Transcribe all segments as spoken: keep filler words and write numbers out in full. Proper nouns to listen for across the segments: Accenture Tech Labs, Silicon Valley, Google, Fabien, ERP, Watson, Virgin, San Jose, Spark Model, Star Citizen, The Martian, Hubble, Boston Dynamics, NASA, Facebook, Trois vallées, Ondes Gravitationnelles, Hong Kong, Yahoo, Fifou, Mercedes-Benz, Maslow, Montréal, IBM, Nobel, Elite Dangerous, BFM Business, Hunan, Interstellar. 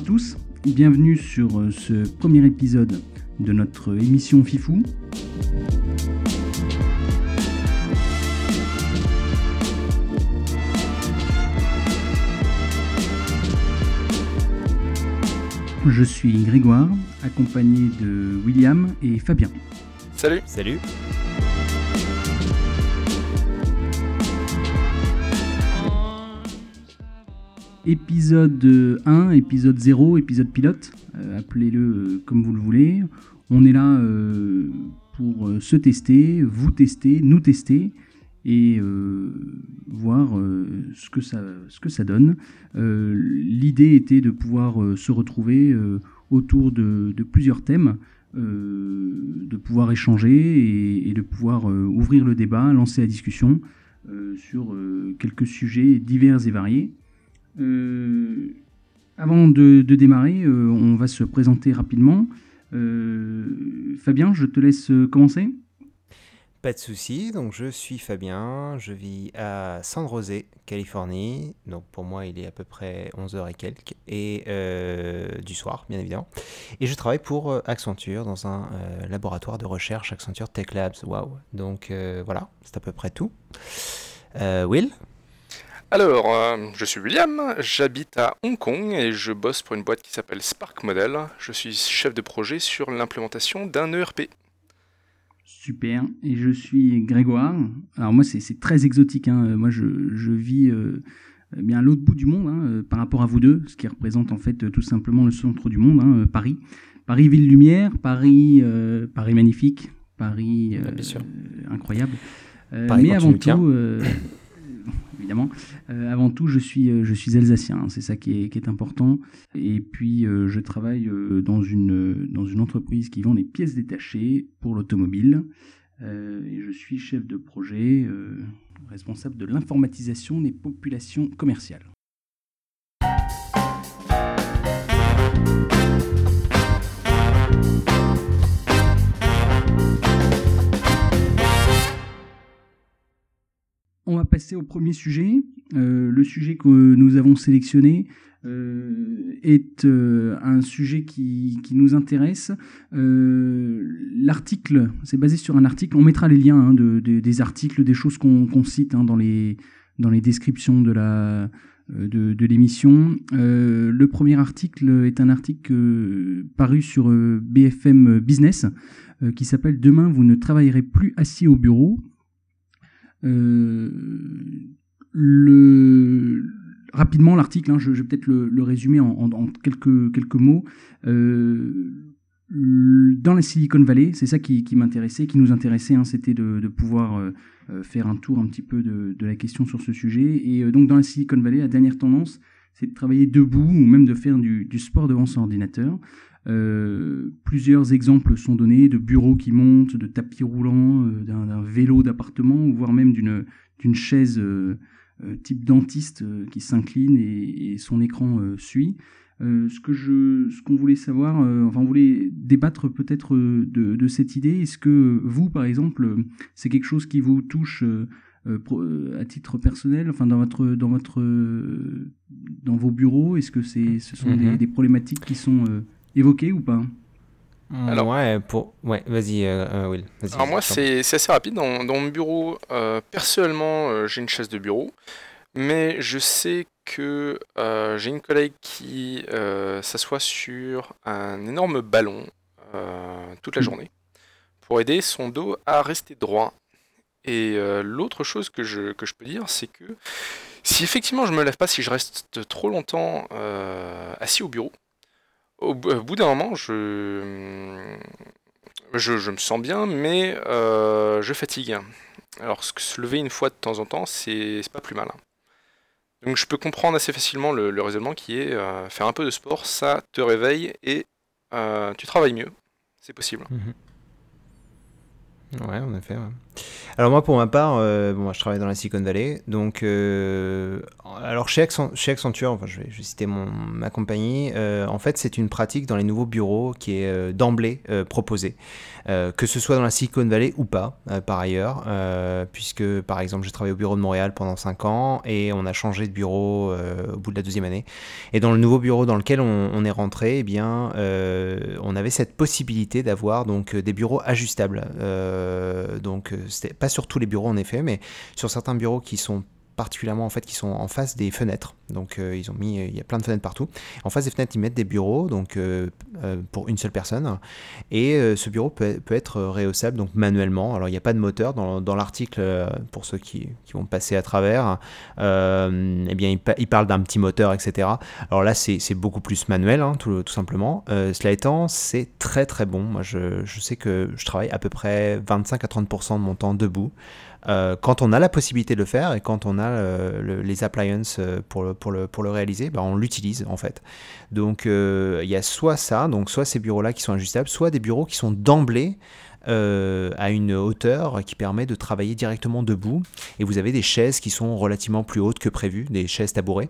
à tous, bienvenue sur ce premier épisode de notre émission Fifou. Je suis Grégoire, accompagné de William et Fabien. Salut. Salut. Épisode un, épisode zéro, épisode pilote, euh, appelez-le comme vous le voulez. On est là euh, pour se tester, vous tester, nous tester et euh, voir euh, ce que ça, ce que ça donne. Euh, l'idée était de pouvoir euh, se retrouver euh, autour de, de plusieurs thèmes, euh, de pouvoir échanger et, et de pouvoir euh, ouvrir le débat, lancer la discussion euh, sur euh, quelques sujets divers et variés. Euh, avant de, de démarrer, euh, on va se présenter rapidement. Euh, Fabien, je te laisse commencer. Pas de souci. Donc je suis Fabien, je vis à San Jose, Californie. Donc pour moi, il est à peu près onze heures et quelques et euh, du soir, bien évidemment. Et je travaille pour Accenture dans un euh, laboratoire de recherche Accenture Tech Labs. Waouh. Donc euh, voilà, c'est à peu près tout. Euh, Will ? Alors, euh, je suis William, j'habite à Hong Kong et je bosse pour une boîte qui s'appelle Spark Model. Je suis chef de projet sur l'implémentation d'un E R P. Super, et je suis Grégoire. Alors moi, c'est, c'est très exotique, hein. Moi je, je vis euh, bien à l'autre bout du monde, hein, par rapport à vous deux, ce qui représente en fait tout simplement le centre du monde, hein, Paris. Paris Ville Lumière, Paris, euh, Paris magnifique, Paris euh, euh, incroyable. Euh, Paris mais avant tout... Évidemment. Euh, avant tout, je suis, euh, je suis alsacien, hein, c'est ça qui est, qui est important. Et puis, euh, je travaille euh, dans, une, euh, dans une entreprise qui vend des pièces détachées pour l'automobile. Euh, et je suis chef de projet, euh, responsable de l'informatisation des populations commerciales. On va passer au premier sujet. Euh, le sujet que nous avons sélectionné euh, est euh, un sujet qui, qui nous intéresse. Euh, l'article, c'est basé sur un article. On mettra les liens hein, de, de, des articles, des choses qu'on, qu'on cite hein, dans, les, dans les descriptions de, la, de, de l'émission. Euh, le premier article est un article euh, paru sur euh, B F M Business euh, qui s'appelle « Demain, vous ne travaillerez plus assis au bureau ». Euh, le... Rapidement, l'article, hein, je, je vais peut-être le, le résumer en, en, en quelques, quelques mots. Euh, dans la Silicon Valley, c'est ça qui, qui m'intéressait, qui nous intéressait, hein, c'était de, de pouvoir euh, faire un tour un petit peu de, de la question sur ce sujet. Et euh, donc, dans la Silicon Valley, la dernière tendance, c'est de travailler debout ou même de faire du, du sport devant son ordinateur. Euh, plusieurs exemples sont donnés de bureaux qui montent, de tapis roulants, euh, d'un, d'un vélo d'appartement, voire même d'une, d'une chaise euh, euh, type dentiste euh, qui s'incline et, et son écran euh, suit. Euh, ce que je, ce qu'on voulait savoir, euh, enfin on voulait débattre peut-être euh, de, de cette idée. Est-ce que vous, par exemple, euh, c'est quelque chose qui vous touche euh, euh, pro, euh, à titre personnel, enfin dans votre, dans votre, euh, dans vos bureaux, est-ce que c'est, ce sont mm-hmm. des, des problématiques qui sont euh, évoqué ou pas? Alors ouais, pour... ouais vas-y euh, Will. Vas-y, alors moi c'est, c'est assez rapide. Dans, dans mon bureau, euh, personnellement, euh, j'ai une chaise de bureau, mais je sais que euh, j'ai une collègue qui euh, s'assoit sur un énorme ballon euh, toute la journée pour aider son dos à rester droit. Et euh, l'autre chose que je, que je peux dire, c'est que si effectivement je me lève pas, si je reste trop longtemps euh, assis au bureau, au bout d'un moment, je, je, je me sens bien, mais euh, je fatigue. Alors, se lever une fois de temps en temps, c'est, c'est pas plus mal. Donc, je peux comprendre assez facilement le, le raisonnement qui est euh, faire un peu de sport, ça te réveille et euh, tu travailles mieux. C'est possible. Mmh. Ouais, en effet. Ouais. Alors moi, pour ma part, euh, bon, moi, je travaille dans la Silicon Valley, donc euh, Alors chez Accenture, enfin, je, vais, je vais citer mon, ma compagnie, euh, en fait c'est une pratique dans les nouveaux bureaux qui est euh, d'emblée euh, proposée, euh, que ce soit dans la Silicon Valley ou pas euh, par ailleurs, euh, puisque par exemple j'ai travaillé au bureau de Montréal pendant cinq ans et on a changé de bureau euh, au bout de la deuxième année, et dans le nouveau bureau dans lequel on, on est rentré, eh bien, euh, on avait cette possibilité d'avoir donc, des bureaux ajustables, euh, donc c'était pas sur tous les bureaux en effet, mais sur certains bureaux qui sont particulièrement en fait qui sont en face des fenêtres, donc euh, ils ont mis, il y a plein de fenêtres partout, en face des fenêtres ils mettent des bureaux donc euh, euh, pour une seule personne, et euh, ce bureau peut, peut être réhaussable donc manuellement. Alors il n'y a pas de moteur dans, dans l'article, pour ceux qui, qui vont passer à travers, euh, eh bien il, pa- il parle d'un petit moteur, etc. Alors là c'est, c'est beaucoup plus manuel, hein, tout, tout simplement. Euh, cela étant, c'est très très bon. Moi je, je sais que je travaille à peu près vingt-cinq à trente pour cent de mon temps debout. Euh, quand on a la possibilité de le faire et quand on a euh, le, les appliances euh, pour, le, pour, le, pour le réaliser, bah on l'utilise en fait. Donc il euh, y a soit ça, donc soit ces bureaux-là qui sont ajustables, soit des bureaux qui sont d'emblée Euh, à une hauteur qui permet de travailler directement debout, et vous avez des chaises qui sont relativement plus hautes que prévu, des chaises tabourets,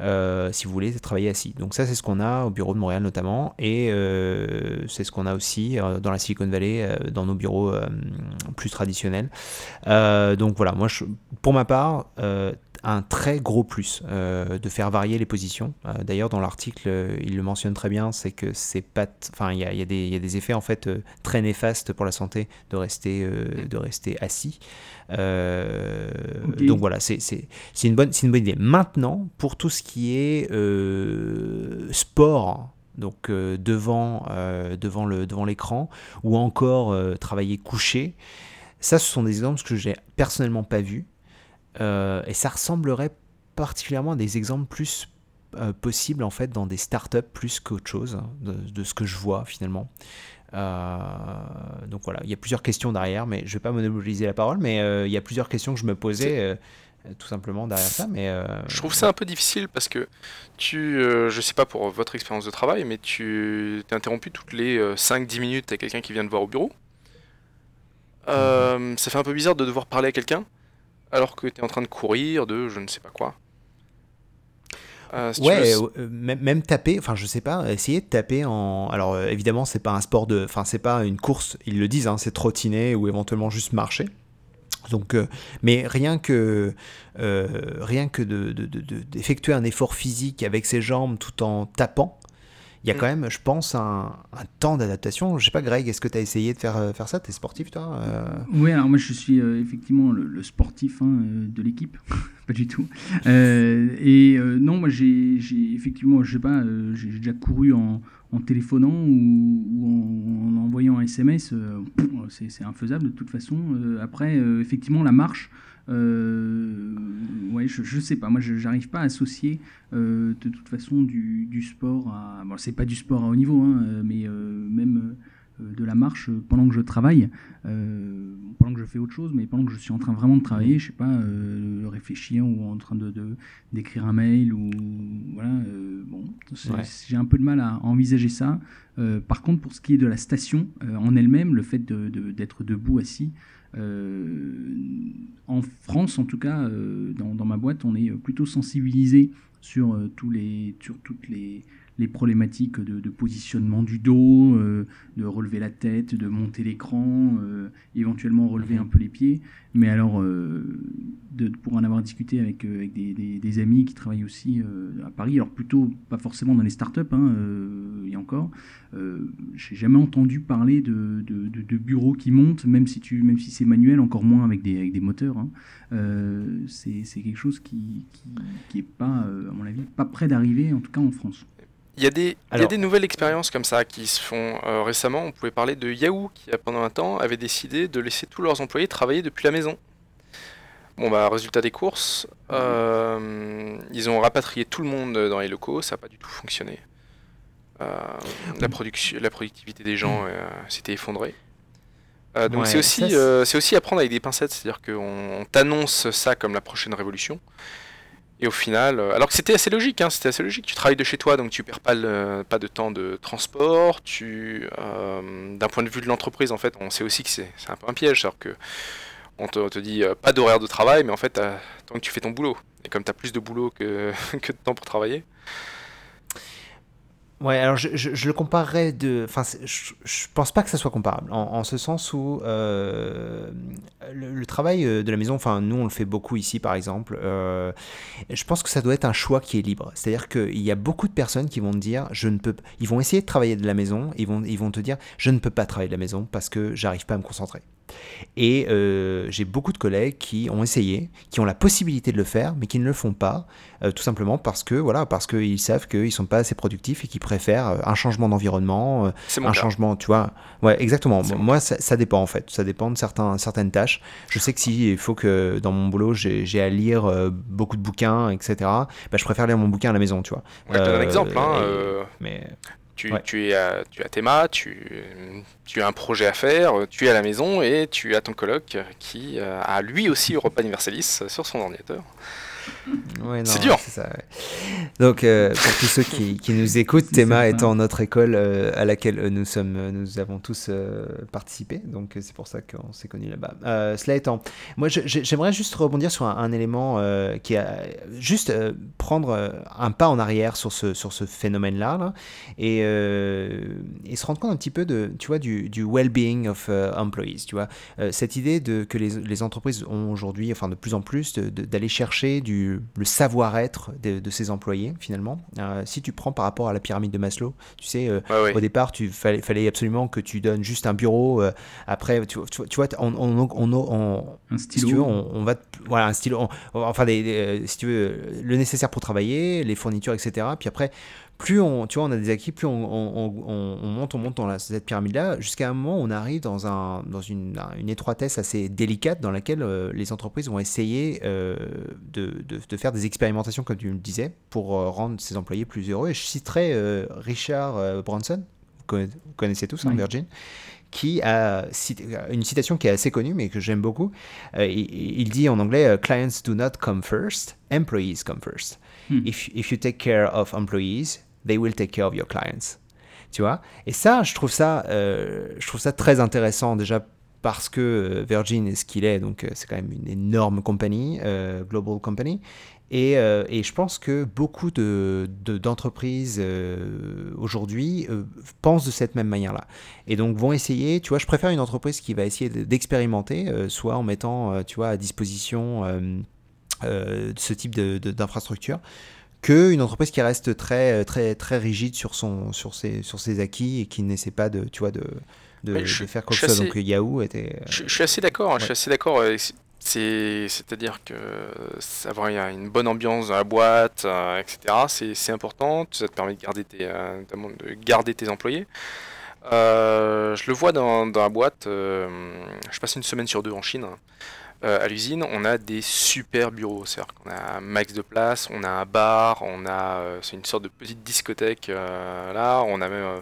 euh, si vous voulez travailler assis. Donc ça c'est ce qu'on a au bureau de Montréal notamment, et euh, c'est ce qu'on a aussi euh, dans la Silicon Valley, euh, dans nos bureaux euh, plus traditionnels. Euh, donc voilà, moi je, pour ma part, euh, un très gros plus euh, de faire varier les positions. Euh, d'ailleurs dans l'article euh, il le mentionne très bien, c'est que c'est pas, enfin il y a, y a des il y a des effets en fait euh, très néfastes pour la santé de rester euh, de rester assis. Euh, okay. Donc voilà, c'est c'est c'est une bonne c'est une bonne idée. Maintenant pour tout ce qui est euh, sport, donc euh, devant euh, devant le devant l'écran, ou encore euh, travailler couché, ça ce sont des exemples que j'ai personnellement pas vus. Euh, et ça ressemblerait particulièrement à des exemples plus euh, possibles en fait dans des startups plus qu'autre chose, hein, de, de ce que je vois finalement. Euh, donc voilà, il y a plusieurs questions derrière, mais je vais pas monopoliser la parole, mais euh, il y a plusieurs questions que je me posais euh, tout simplement derrière ça. Mais euh, je trouve ça un peu difficile parce que tu, euh, je sais pas pour votre expérience de travail, mais tu t'es interrompu toutes les euh, cinq à dix minutes, t'as quelqu'un qui vient te voir au bureau. Euh, mmh. Ça fait un peu bizarre de devoir parler à quelqu'un alors que tu es en train de courir, de je ne sais pas quoi. Euh, si ouais, veux... euh, même, même taper, enfin je sais pas, essayer de taper en... Alors euh, évidemment, c'est pas un sport de... Enfin, c'est pas une course, ils le disent, hein, c'est trottiner ou éventuellement juste marcher. Donc, euh, mais rien que, euh, rien que de, de, de, de, d'effectuer un effort physique avec ses jambes tout en tapant, il y a quand même, je pense, un, un temps d'adaptation. Je ne sais pas, Greg, est-ce que tu as essayé de faire, euh, faire ça? Tu es sportif, toi? euh... Oui, alors moi, je suis euh, effectivement le, le sportif hein, euh, de l'équipe. Pas du tout. Euh, et euh, non, moi, j'ai, j'ai effectivement, je ne sais pas, euh, j'ai, j'ai déjà couru en, en téléphonant ou, ou en, en envoyant un S M S. Euh, c'est, c'est infaisable, de toute façon. Euh, après, euh, effectivement, la marche... Euh, ouais, je, je sais pas. Moi, je, j'arrive pas à associer euh, de toute façon du, du sport à. Bon, c'est pas du sport à haut niveau, hein, mais euh, même euh, de la marche pendant que je travaille, euh, pendant que je fais autre chose, mais pendant que je suis en train vraiment de travailler, je sais pas, euh, réfléchir ou en train de, de d'écrire un mail ou voilà. Euh, bon, ouais. J'ai un peu de mal à envisager ça. Euh, par contre, pour ce qui est de la station euh, en elle-même, le fait de, de, d'être debout, assis. Euh, en France, en tout cas, euh, dans, dans ma boîte, on est plutôt sensibilisé sur, euh, tous les, sur toutes les, les problématiques de, de positionnement du dos, euh, de relever la tête, de monter l'écran, euh, éventuellement relever un peu les pieds. Mais alors, euh, de, pour en avoir discuté avec, euh, avec des, des, des amis qui travaillent aussi euh, à Paris, alors plutôt pas forcément dans les startups, hein, euh, et encore, euh, j'ai jamais entendu parler de, de, de, de bureaux qui montent, même si, tu, même si c'est manuel, encore moins avec des, avec des moteurs. Hein. Euh, c'est, c'est quelque chose qui, qui, qui est pas, euh, à mon avis, pas près d'arriver, en tout cas en France. Il y a des, alors, il y a des nouvelles expériences comme ça qui se font euh, récemment. On pouvait parler de Yahoo qui, pendant un temps, avait décidé de laisser tous leurs employés travailler depuis la maison. Bon bah, résultat des courses, euh, ils ont rapatrié tout le monde dans les locaux, ça n'a pas du tout fonctionné. Euh, la, produc- la productivité des gens euh, s'était effondrée. Euh, donc ouais, c'est, aussi, ça, c'est... Euh, c'est aussi à prendre avec des pincettes, c'est-à-dire qu'on on t'annonce ça comme la prochaine révolution. Et au final, alors que c'était assez logique, hein, c'était assez logique. Tu travailles de chez toi, donc tu perds pas, le, pas de temps de transport. Tu, euh, d'un point de vue de l'entreprise, en fait, on sait aussi que c'est, c'est un peu un piège, alors que on te, on te dit euh, pas d'horaire de travail, mais en fait, euh, tant que tu fais ton boulot. Et comme tu as plus de boulot que, que de temps pour travailler. Ouais, alors je, je, je le comparerais de... Enfin, je, je pense pas que ça soit comparable, en, en ce sens où euh, le, le travail de la maison, enfin, nous, on le fait beaucoup ici, par exemple. Euh, je pense que ça doit être un choix qui est libre. C'est-à-dire qu'il y a beaucoup de personnes qui vont te dire, je ne peux... Ils vont essayer de travailler de la maison, ils vont, ils vont te dire, je ne peux pas travailler de la maison parce que j'arrive pas à me concentrer. Et euh, j'ai beaucoup de collègues qui ont essayé, qui ont la possibilité de le faire, mais qui ne le font pas, euh, tout simplement parce que voilà, parce qu'ils savent qu'ils ne sont pas assez productifs et qu'ils préfèrent un changement d'environnement, un cas. changement, tu vois. Ouais, exactement. Bon, moi, ça, ça dépend en fait. Ça dépend de certains, certaines tâches. Je sais que s'il faut que dans mon boulot, j'ai, j'ai à lire euh, beaucoup de bouquins, et cetera. Bah, je préfère lire mon bouquin à la maison, tu vois. Ouais, je te donne un exemple. Hein, et, euh... mais... Tu, ouais. tu es à, tu as Théma, tu, tu as un projet à faire, tu es à la maison et tu as ton coloc qui a lui aussi Europa Universalis sur son ordinateur. Ouais, non, c'est dur. C'est ça, ouais. Donc, euh, pour tous ceux qui, qui nous écoutent, Théma étant notre école euh, à laquelle euh, nous sommes, nous avons tous euh, participé. Donc, c'est pour ça qu'on s'est connus là-bas. Euh, cela étant, moi, je, j'aimerais juste rebondir sur un, un élément euh, qui a juste euh, prendre un pas en arrière sur ce sur ce phénomène-là là, et, euh, et se rendre compte un petit peu de, tu vois, du, du well-being of uh, employees. Tu vois, euh, cette idée de que les, les entreprises ont aujourd'hui, enfin de plus en plus, de, de, d'aller chercher du Du, le savoir-être de, de ses employés finalement. Euh, si tu prends par rapport à la pyramide de Maslow, tu sais, euh, ah oui. au départ, tu fallait, fallait absolument que tu donnes juste un bureau. Euh, après, tu, tu, tu vois, on, on, on, on, un stylo. Si tu veux, on, on va, voilà, un stylo. On, enfin, des, des, si tu veux, le nécessaire pour travailler, les fournitures, et cetera. Puis après, plus on, tu vois, on a des acquis, plus on, on, on, on monte, on monte dans la, cette pyramide-là, jusqu'à un moment où on arrive dans, un, dans une, une étroitesse assez délicate dans laquelle euh, les entreprises vont essayer euh, de, de, de faire des expérimentations, comme tu le disais, pour euh, rendre ses employés plus heureux. Et je citerai euh, Richard euh, Branson, vous connaissez tous, hein, oui. Virgin, qui a cité, une citation qui est assez connue, mais que j'aime beaucoup. Euh, il, il dit en anglais, « Clients do not come first, employees come first. Hmm. If, if you take care of employees, they will take care of your clients. » Tu vois? Et ça, je trouve ça, euh, je trouve ça très intéressant déjà parce que Virgin est ce qu'il est, donc c'est quand même une énorme compagnie, euh, global company. Et, euh, et je pense que beaucoup de, de, d'entreprises euh, aujourd'hui euh, pensent de cette même manière-là. Et donc vont essayer, tu vois, je préfère une entreprise qui va essayer d'expérimenter, euh, soit en mettant, euh, tu vois, à disposition euh, euh, ce type de, de, d'infrastructure, qu'une entreprise qui reste très, très, très rigide sur, son, sur, ses, sur ses acquis et qui n'essaie pas de, tu vois, de, de, je, de faire quoi que ce soit. Donc Yahoo était... Je, je suis assez d'accord, ouais. je suis assez d'accord. C'est, c'est-à-dire que avoir une bonne ambiance dans la boîte, euh, et cetera, c'est, c'est important, ça te permet de garder tes, euh, de garder tes employés. Euh, je le vois dans, dans la boîte, euh, je passe une semaine sur deux en Chine. Euh, à l'usine, on a des super bureaux, c'est-à-dire qu'on a un max de place, on a un bar, on a, euh, c'est une sorte de petite discothèque euh, là, on a même, euh,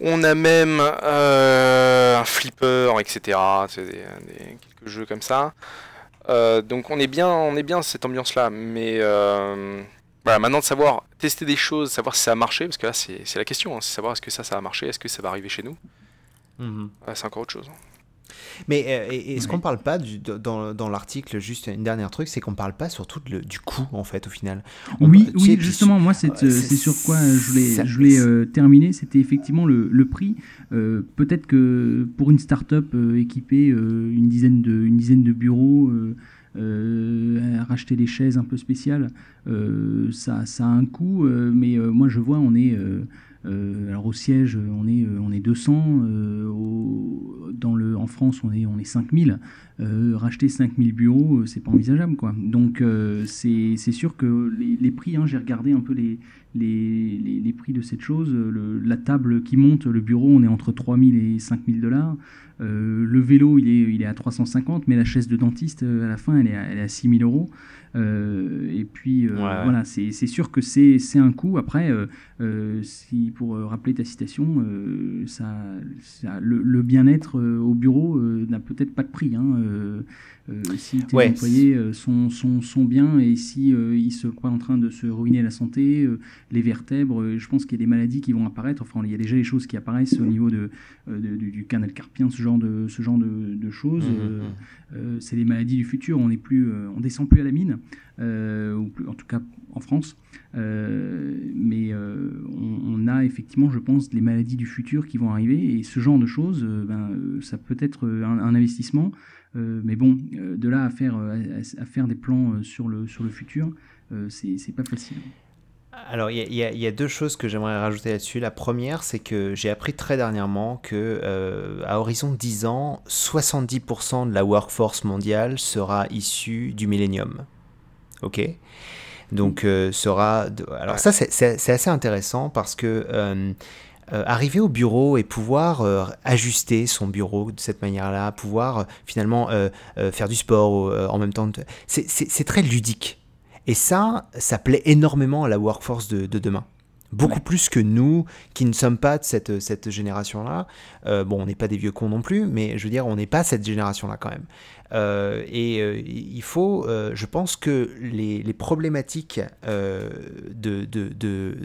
on a même euh, un flipper, et cetera. C'est des, des, quelques jeux comme ça. Euh, donc on est bien, on est bien cette ambiance-là, mais euh, voilà, maintenant de savoir tester des choses, savoir si ça a marché, parce que là c'est, c'est la question, hein, c'est savoir est-ce que ça, ça a marché, est-ce que ça va arriver chez nous, mm-hmm. Là, c'est encore autre chose. Mais euh, est-ce ouais. qu'on parle pas du, dans, dans l'article, juste une dernière truc, c'est qu'on parle pas surtout de, du coût en fait au final. On oui, peut, oui justement, sur, moi c'est, euh, c'est, c'est sur quoi je voulais, ça, je voulais euh, terminer, c'était effectivement le, le prix. Euh, peut-être que pour une start-up euh, équipée, euh, une, dizaine de, une dizaine de bureaux, euh, euh, racheter des chaises un peu spéciales, euh, ça, ça a un coût, euh, mais euh, moi je vois on est... Euh, Euh, alors au siège, on est, on est deux cents, euh, au, dans le, en France, on est, on est cinq mille. Euh, racheter cinq mille bureaux, c'est pas envisageable, quoi. Donc euh, c'est, c'est sûr que les, les prix, hein, j'ai regardé un peu les, les, les, les prix de cette chose. Le, la table qui monte, le bureau, on est entre trois mille et cinq mille dollars. Euh, le vélo, il est, il est à trois cent cinquante, mais la chaise de dentiste, à la fin, elle est à, elle est à six mille euros. Euh, et puis euh, ouais. voilà, c'est, c'est sûr que c'est, c'est un coût. Après, euh, euh, si, pour rappeler ta citation, euh, ça, ça, le, le bien-être euh, au bureau euros euh, n'a peut-être pas de prix. Hein, euh, euh, si tes ouais. employés euh, sont, sont, sont bien et si euh, ils se croient en train de se ruiner la santé, euh, les vertèbres, euh, je pense qu'il y a des maladies qui vont apparaître. Enfin, il y a déjà des choses qui apparaissent au niveau de, euh, de, du, du canal carpien, ce genre de, ce genre de, de choses. Mmh, euh, mmh. Euh, c'est des maladies du futur. On n'est plus, euh, on descend plus à la mine, euh, ou plus, en tout cas en France. Euh, mais euh, on, on a effectivement, je pense, les maladies du futur qui vont arriver, et ce genre de choses, euh, ben, ça peut être un, un investissement, euh, mais bon, euh, de là à faire, à, à faire des plans sur le, sur le futur, euh, c'est, c'est pas facile. Alors, il y, y, y a deux choses que j'aimerais rajouter là-dessus. La première, c'est que j'ai appris très dernièrement qu'à euh, horizon dix ans, soixante-dix pour cent de la workforce mondiale sera issue du millénium. Ok ? Donc, euh, sera... De... Alors ça, c'est, c'est, c'est assez intéressant parce que euh, euh, arriver au bureau et pouvoir euh, ajuster son bureau de cette manière-là, pouvoir euh, finalement euh, euh, faire du sport euh, en même temps, c'est, c'est, c'est très ludique. Et ça, ça plaît énormément à la workforce de, de demain. Beaucoup ouais. plus que nous, qui ne sommes pas de cette, cette génération-là. Euh, bon, on n'est pas des vieux cons non plus, mais je veux dire, on n'est pas cette génération-là quand même. Euh, et euh, il faut, euh, je pense que les, les problématiques euh, de, de, de,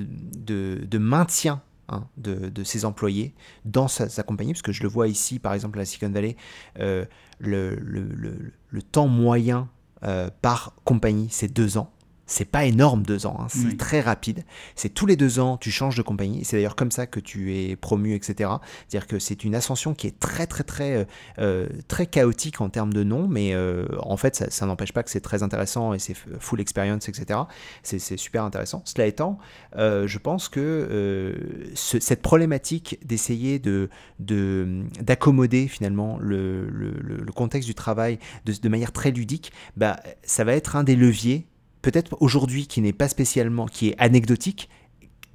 de, de maintien hein, de, de ses employés dans sa, sa compagnie, parce que je le vois ici, par exemple, à la Silicon Valley, euh, le, le, le, le temps moyen euh, par compagnie, c'est deux ans. C'est pas énorme deux ans, hein. C'est oui. très rapide. C'est tous les deux ans, tu changes de compagnie. C'est d'ailleurs comme ça que tu es promu, et cetera. C'est-à-dire que c'est une ascension qui est très, très, très, euh, très chaotique en termes de nom, mais euh, en fait, ça, ça n'empêche pas que c'est très intéressant et c'est full experience, et cetera. C'est, c'est super intéressant. Cela étant, euh, je pense que euh, ce, cette problématique d'essayer de, de, d'accommoder finalement le, le, le contexte du travail de, de manière très ludique, bah, ça va être un des leviers peut-être aujourd'hui qui n'est pas spécialement, qui est anecdotique,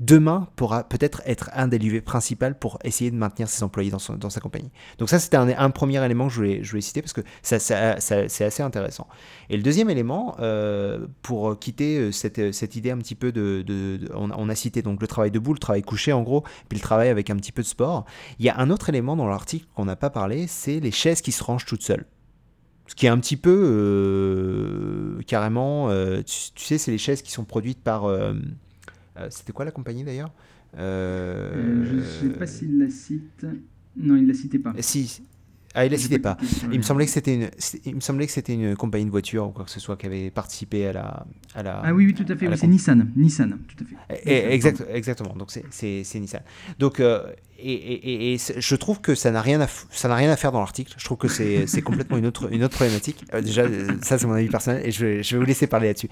demain pourra peut-être être un des leviers principaux pour essayer de maintenir ses employés dans, son, dans sa compagnie. Donc ça, c'était un, un premier élément que je voulais, je voulais citer parce que ça, ça, ça, c'est assez intéressant. Et le deuxième élément, euh, pour quitter cette, cette idée un petit peu de... de, de on, on a cité donc le travail debout, le travail couché en gros, puis le travail avec un petit peu de sport. Il y a un autre élément dans l'article qu'on n'a pas parlé, c'est les chaises qui se rangent toutes seules. Ce qui est un petit peu euh, carrément, euh, tu, tu sais, c'est les chaises qui sont produites par. Euh, euh, c'était quoi la compagnie d'ailleurs euh, euh, Je ne sais pas s'il la cite. Non, il ne la citait pas. Si. Ah, il ne la citait pas. Il me semblait que c'était une, il me semblait que c'était une compagnie de voitures ou quoi que ce soit qui avait participé à la. À la ah oui, oui, tout à fait. À oui, c'est comp... Nissan. Nissan, tout à fait. Et, exact, exactement. Donc c'est, c'est, c'est Nissan. Donc. Euh, Et, et, et, et je trouve que ça n'a rien à f- ça n'a rien à faire dans l'article. Je trouve que c'est c'est complètement une autre une autre problématique. Euh, déjà, ça c'est mon avis personnel et je je vais vous laisser parler là-dessus.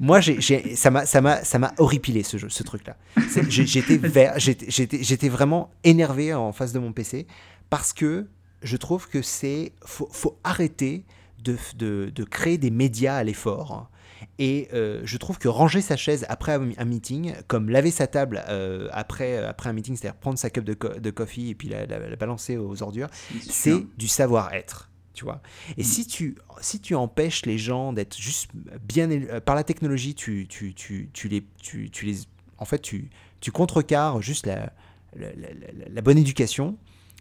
Moi, j'ai, j'ai ça m'a ça m'a ça m'a horripilé ce jeu, ce truc-là. C'est, j'étais ver, j'étais, j'étais j'étais vraiment énervé en face de mon P C parce que je trouve que c'est faut faut arrêter de de de créer des médias à l'effort. Et euh, je trouve que ranger sa chaise après un meeting, comme laver sa table euh, après, après un meeting, c'est-à-dire prendre sa cup de, co- de coffee et puis la, la, la balancer aux ordures, c'est, c'est du savoir-être, tu vois. Et mmh. si, tu, si tu empêches les gens d'être juste bien... Euh, par la technologie, tu, tu, tu, tu, les, tu, tu les... En fait, tu, tu contrecarres juste la, la, la, la, la bonne éducation.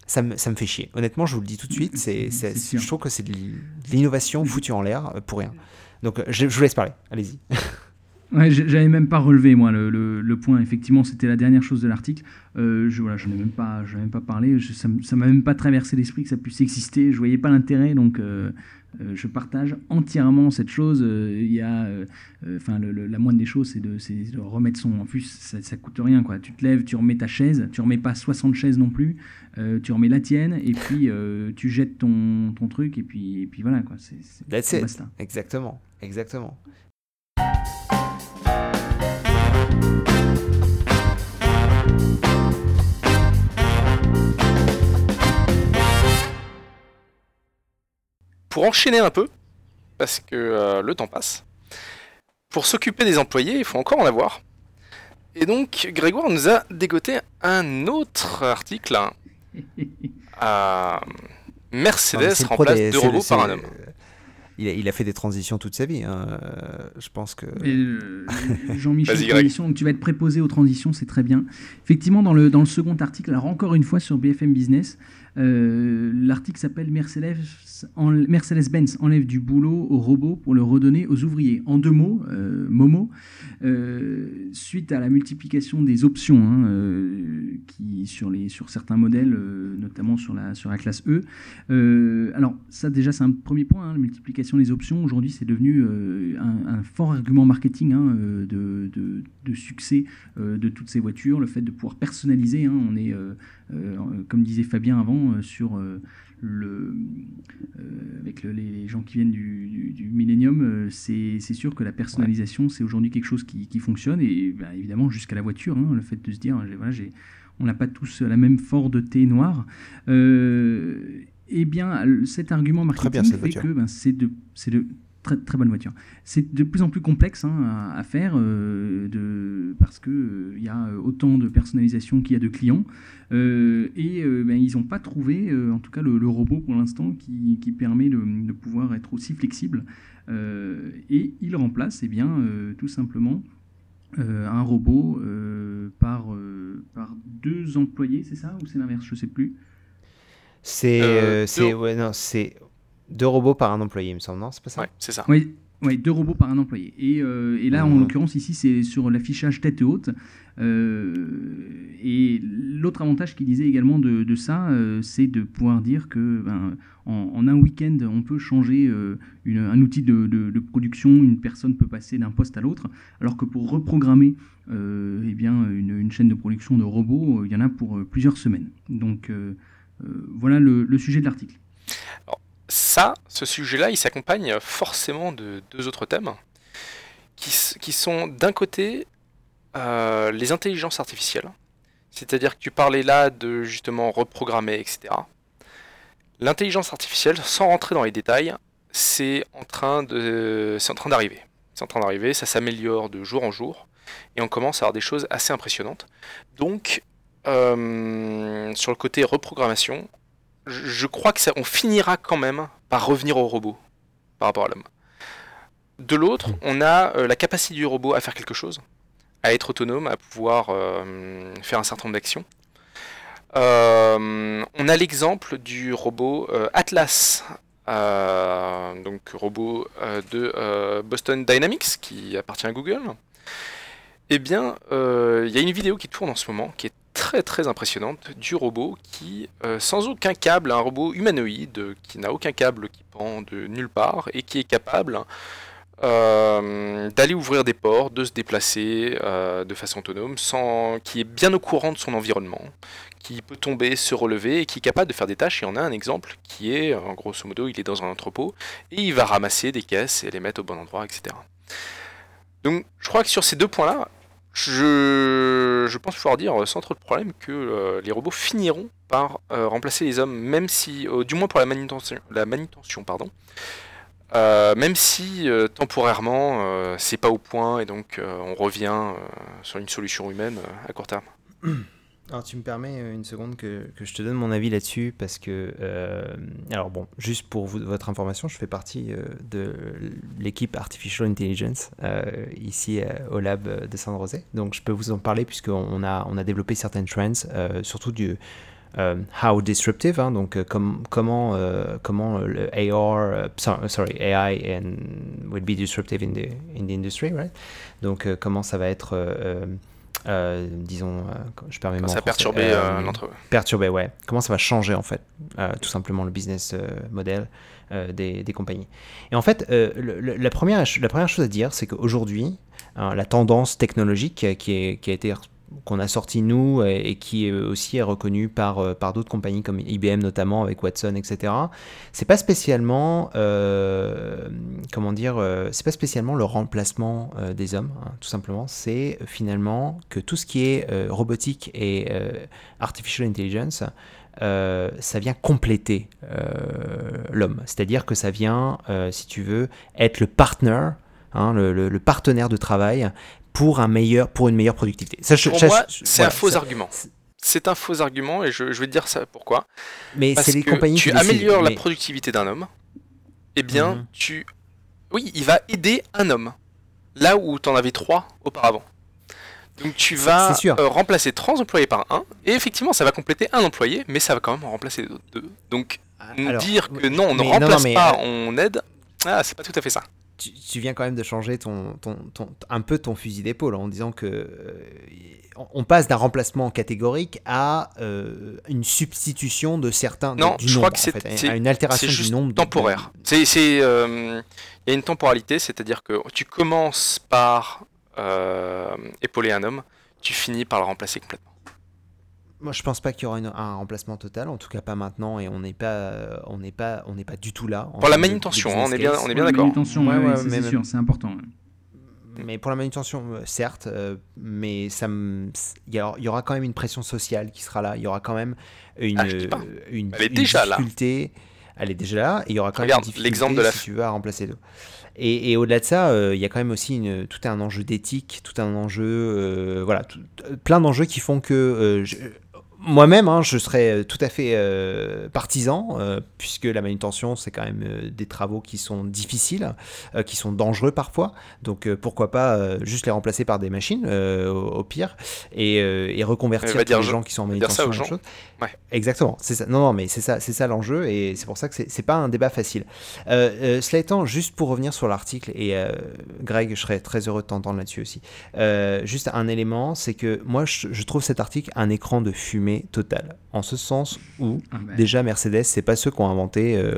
Ça me, ça me fait chier. Honnêtement, je vous le dis tout de suite, c'est, c'est, c'est je trouve que c'est de l'innovation foutue en l'air pour rien. Donc, je, je vous laisse parler. Allez-y. Ouais, j'avais même pas relevé, moi, le, le, le point. Effectivement, c'était la dernière chose de l'article. Euh, je voilà, je n'en ai même pas, je n'en ai même pas parlé. Je, ça ne m'a même pas traversé l'esprit que ça puisse exister. Je voyais pas l'intérêt, donc... Euh... Euh, je partage entièrement cette chose. Euh, y a, euh, euh, le, le, la moindre des choses, c'est de, c'est de remettre son... En plus, ça, ça coûte rien, quoi. Tu te lèves, tu remets ta chaise. Tu remets pas soixante chaises non plus. Euh, tu remets la tienne et puis euh, tu jettes ton, ton truc et puis, et puis voilà, quoi. C'est, c'est, That's it. Basta. Exactement. Exactement. Pour enchaîner un peu, parce que euh, le temps passe, pour s'occuper des employés, il faut encore en avoir. Et donc, Grégoire nous a dégoté un autre article. Hein. Euh, Mercedes non, remplace des, deux robots le, par un homme. Euh, il, a, il a fait des transitions toute sa vie. Hein. Euh, je pense que... Euh, Jean-Michel, transition, donc tu vas être préposé aux transitions, c'est très bien. Effectivement, dans le, dans le second article, alors encore une fois sur B F M Business... Euh, l'article s'appelle Mercedes, en, Mercedes-Benz enlève du boulot aux robots pour le redonner aux ouvriers. En deux mots, euh, Momo, euh, suite à la multiplication des options hein, euh, qui, sur, les, sur certains modèles, euh, notamment sur la, sur la classe E. Euh, alors ça déjà c'est un premier point, hein, la multiplication des options. Aujourd'hui c'est devenu euh, un, un fort argument marketing hein, de, de, de succès euh, de toutes ces voitures, le fait de pouvoir personnaliser. Hein, on est, euh, euh, comme disait Fabien avant, sur euh, le euh, avec le, les gens qui viennent du, du, du millénium, euh, c'est, c'est sûr que la personnalisation ouais. c'est aujourd'hui quelque chose qui, qui fonctionne et bah, évidemment jusqu'à la voiture hein, le fait de se dire j'ai, voilà, j'ai, on n'a pas tous la même Ford T noire euh, et bien cet argument marketing bien, fait voiture. Que ben, c'est de c'est de Très, très bonne voiture. C'est de plus en plus complexe hein, à, à faire euh, de, parce qu'il euh, y a autant de personnalisation qu'il y a de clients euh, et euh, ben, ils n'ont pas trouvé, euh, en tout cas le, le robot pour l'instant, qui, qui permet de, de pouvoir être aussi flexible euh, et il remplace eh bien, euh, tout simplement euh, un robot euh, par, euh, par deux employés, c'est ça? Ou c'est l'inverse? Je ne sais plus. C'est... Euh, c'est, ouais, non, c'est... Deux robots par un employé, il me semble, non? C'est pas ça? Oui, c'est ça. Oui, ouais, deux robots par un employé. Et, euh, et là, mmh. en l'occurrence, ici, c'est sur l'affichage tête haute. Euh, et l'autre avantage qu'il disait également de, de ça, euh, c'est de pouvoir dire que ben, en, en un week-end, on peut changer euh, une, un outil de, de, de production. Une personne peut passer d'un poste à l'autre, alors que pour reprogrammer euh, eh bien, une, une chaîne de production de robots, euh, il y en a pour euh, plusieurs semaines. Donc, euh, euh, voilà le, le sujet de l'article. Alors, ça, ce sujet-là, il s'accompagne forcément de deux autres thèmes qui, qui sont d'un côté euh, les intelligences artificielles, c'est-à-dire que tu parlais là de justement reprogrammer, et cetera. L'intelligence artificielle, sans rentrer dans les détails, c'est en train de, c'est en train d'arriver. C'est en train d'arriver, ça s'améliore de jour en jour et on commence à avoir des choses assez impressionnantes. Donc, euh, sur le côté reprogrammation, je crois que ça, on finira quand même par revenir au robot par rapport à l'homme. De l'autre, on a euh, la capacité du robot à faire quelque chose, à être autonome, à pouvoir euh, faire un certain nombre d'actions. Euh, on a l'exemple du robot euh, Atlas, euh, donc robot euh, de euh, Boston Dynamics qui appartient à Google. Eh bien, euh, y a une vidéo qui tourne en ce moment qui est très très impressionnante du robot qui, euh, sans aucun câble, un robot humanoïde qui n'a aucun câble qui pend de nulle part et qui est capable euh, d'aller ouvrir des ports, de se déplacer euh, de façon autonome, sans, qui est bien au courant de son environnement, qui peut tomber, se relever et qui est capable de faire des tâches. Et on a un exemple qui est, en grosso modo, il est dans un entrepôt et il va ramasser des caisses et les mettre au bon endroit, et cetera. Donc je crois que sur ces deux points-là, Je, je pense pouvoir dire sans trop de problème que euh, les robots finiront par euh, remplacer les hommes, même si, euh, du moins pour la manutention, la manutention pardon, euh, même si euh, temporairement euh, c'est pas au point et donc euh, on revient euh, sur une solution humaine euh, à court terme. Alors tu me permets une seconde que, que je te donne mon avis là-dessus parce que, euh, alors bon, juste pour vous, votre information, je fais partie euh, de l'équipe Artificial Intelligence euh, ici euh, au lab de San Jose, donc je peux vous en parler puisqu'on a, on a développé certaines trends, euh, surtout du euh, how disruptive, hein, donc com- comment, euh, comment le A R, uh, sorry, A I and will be disruptive in the, in the industry, right? Donc euh, comment ça va être... Euh, Euh, disons, euh, je permets comment ça a perturbé euh, euh, l'entreprise. Perturbé, ouais. Comment ça va changer en fait, euh, tout simplement le business euh, model euh, des, des compagnies. Et en fait, euh, le, le, la première la première chose à dire, c'est qu'aujourd'hui, hein, la tendance technologique qui est qui a été qu'on a sorti nous et qui aussi est reconnu par, par d'autres compagnies comme I B M notamment avec Watson, et cetera. C'est pas spécialement euh, comment dire, c'est pas spécialement le remplacement euh, des hommes, hein, tout simplement. C'est finalement que tout ce qui est euh, robotique et euh, artificial intelligence, Euh, ça vient compléter euh, l'homme. C'est-à-dire que ça vient, euh, si tu veux, être le partner, hein, le, le, le partenaire de travail. Pour, un meilleur, pour une meilleure productivité. Ça, je, pour ça, moi, je, c'est voilà, un faux ça, argument. C'est... c'est un faux argument et je, je vais te dire ça pourquoi. Mais parce c'est les que compagnies tu qui améliores mais... la productivité d'un homme, eh bien, mm-hmm. tu... Oui, il va aider un homme, là où tu en avais trois auparavant. Donc tu vas euh, remplacer trente employés par un, et effectivement ça va compléter un employé, mais ça va quand même en remplacer deux. Donc alors, dire que non, on ne remplace non, non, mais, pas, euh, on aide, ah, c'est pas tout à fait ça. Tu, tu viens quand même de changer ton, ton, ton, un peu ton fusil d'épaule en disant que euh, on passe d'un remplacement catégorique à euh, une substitution de certains non, de, du je nombre, crois que c'est, fait, c'est, à une altération c'est juste du nombre temporaire. De... C'est, c'est, euh, y a une temporalité, c'est-à-dire que tu commences par euh, épauler un homme, tu finis par le remplacer complètement. Moi, je pense pas qu'il y aura une, un remplacement total, en tout cas pas maintenant, et on n'est pas, on n'est pas, on n'est pas du tout là. Pour la manutention, on est bien, on est bien d'accord. Manutention, ouais, ouais, ouais, c'est, c'est sûr, c'est important. Ouais. Mais pour la manutention, certes, euh, mais ça, il y, y aura quand même une pression sociale qui sera là. Il y aura quand même une, ah, une, elle est une déjà difficulté. Là. Elle est déjà là, et il y aura quand Regarde, même une difficulté l'exemple de la... si tu veux à remplacer deux. Et, et au-delà de ça, il euh, y a quand même aussi une, tout un enjeu d'éthique, tout un enjeu, euh, voilà, tout, plein d'enjeux qui font que euh, je, moi-même, hein, je serais tout à fait euh, partisan, euh, puisque la manutention, c'est quand même euh, des travaux qui sont difficiles, euh, qui sont dangereux parfois. Donc euh, pourquoi pas euh, juste les remplacer par des machines, euh, au, au pire, et, euh, et reconvertir tous les je... gens qui sont en manutention. Dire ça aux gens. Ouais. Exactement. C'est ça. Non, non, mais c'est ça, c'est ça l'enjeu, et c'est pour ça que c'est, c'est pas un débat facile. Euh, euh, cela étant, juste pour revenir sur l'article, et euh, Greg, je serais très heureux de t'entendre là-dessus aussi. Euh, juste un élément, c'est que moi, je, je trouve cet article un écran de fumée total, en ce sens où ah ben. déjà Mercedes, c'est pas ceux qui ont inventé euh,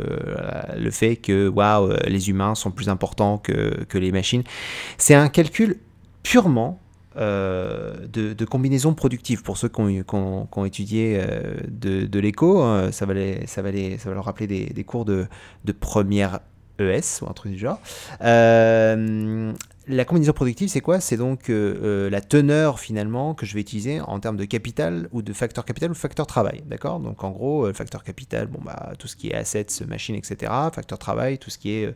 le fait que waouh, les humains sont plus importants que, que les machines. C'est un calcul purement euh, de, de combinaison productive. Pour ceux qui ont, qui ont, qui ont étudié euh, de, de l'éco, euh, ça, va les, ça, va les, ça va leur rappeler des, des cours de, de première E S ou un truc du genre. Euh, La combinaison productive, c'est quoi ? C'est donc euh, la teneur finalement que je vais utiliser en termes de capital ou de facteur capital ou facteur travail, d'accord ? Donc en gros, euh, facteur capital, bon bah tout ce qui est assets, machines, et cetera. Facteur travail, tout ce qui est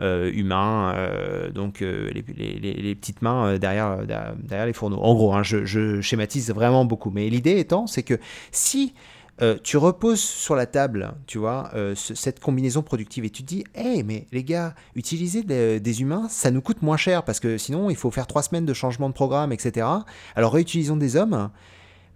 euh, humain, euh, donc euh, les, les, les, les petites mains euh, derrière, derrière, derrière les fourneaux. En gros, hein, je, je schématise vraiment beaucoup, mais l'idée étant, c'est que si Euh, tu reposes sur la table, tu vois, euh, ce, cette combinaison productive, et tu te dis, hey, mais les gars, utiliser de, des humains, ça nous coûte moins cher, parce que sinon, il faut faire trois semaines de changement de programme, et cetera. Alors, réutilisons des hommes.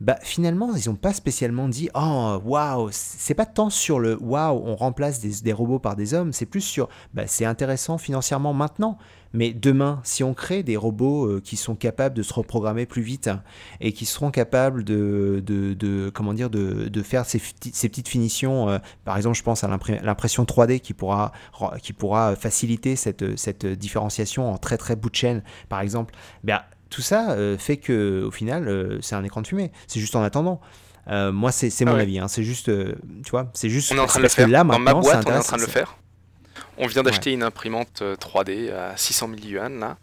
Bah, finalement, ils n'ont pas spécialement dit, oh, waouh, c'est pas tant sur le waouh, on remplace des, des robots par des hommes, c'est plus sur, bah, c'est intéressant financièrement maintenant. Mais demain, si on crée des robots euh, qui sont capables de se reprogrammer plus vite, hein, et qui seront capables de, de, de, comment dire, de, de faire ces, fti- ces petites finitions, euh, par exemple, je pense à l'impression trois D qui pourra, qui pourra faciliter cette, cette différenciation en très très bout de chaîne, par exemple, bien, tout ça euh, fait qu'au final, euh, c'est un écran de fumée. C'est juste en attendant. Euh, moi, c'est, c'est mon ah ouais. avis. Hein. C'est juste, euh, tu vois, c'est juste on est en train de le faire. Là, dans ma boîte, on est en train de le faire. On vient d'acheter ouais. une imprimante trois D à six cent mille yuan, là.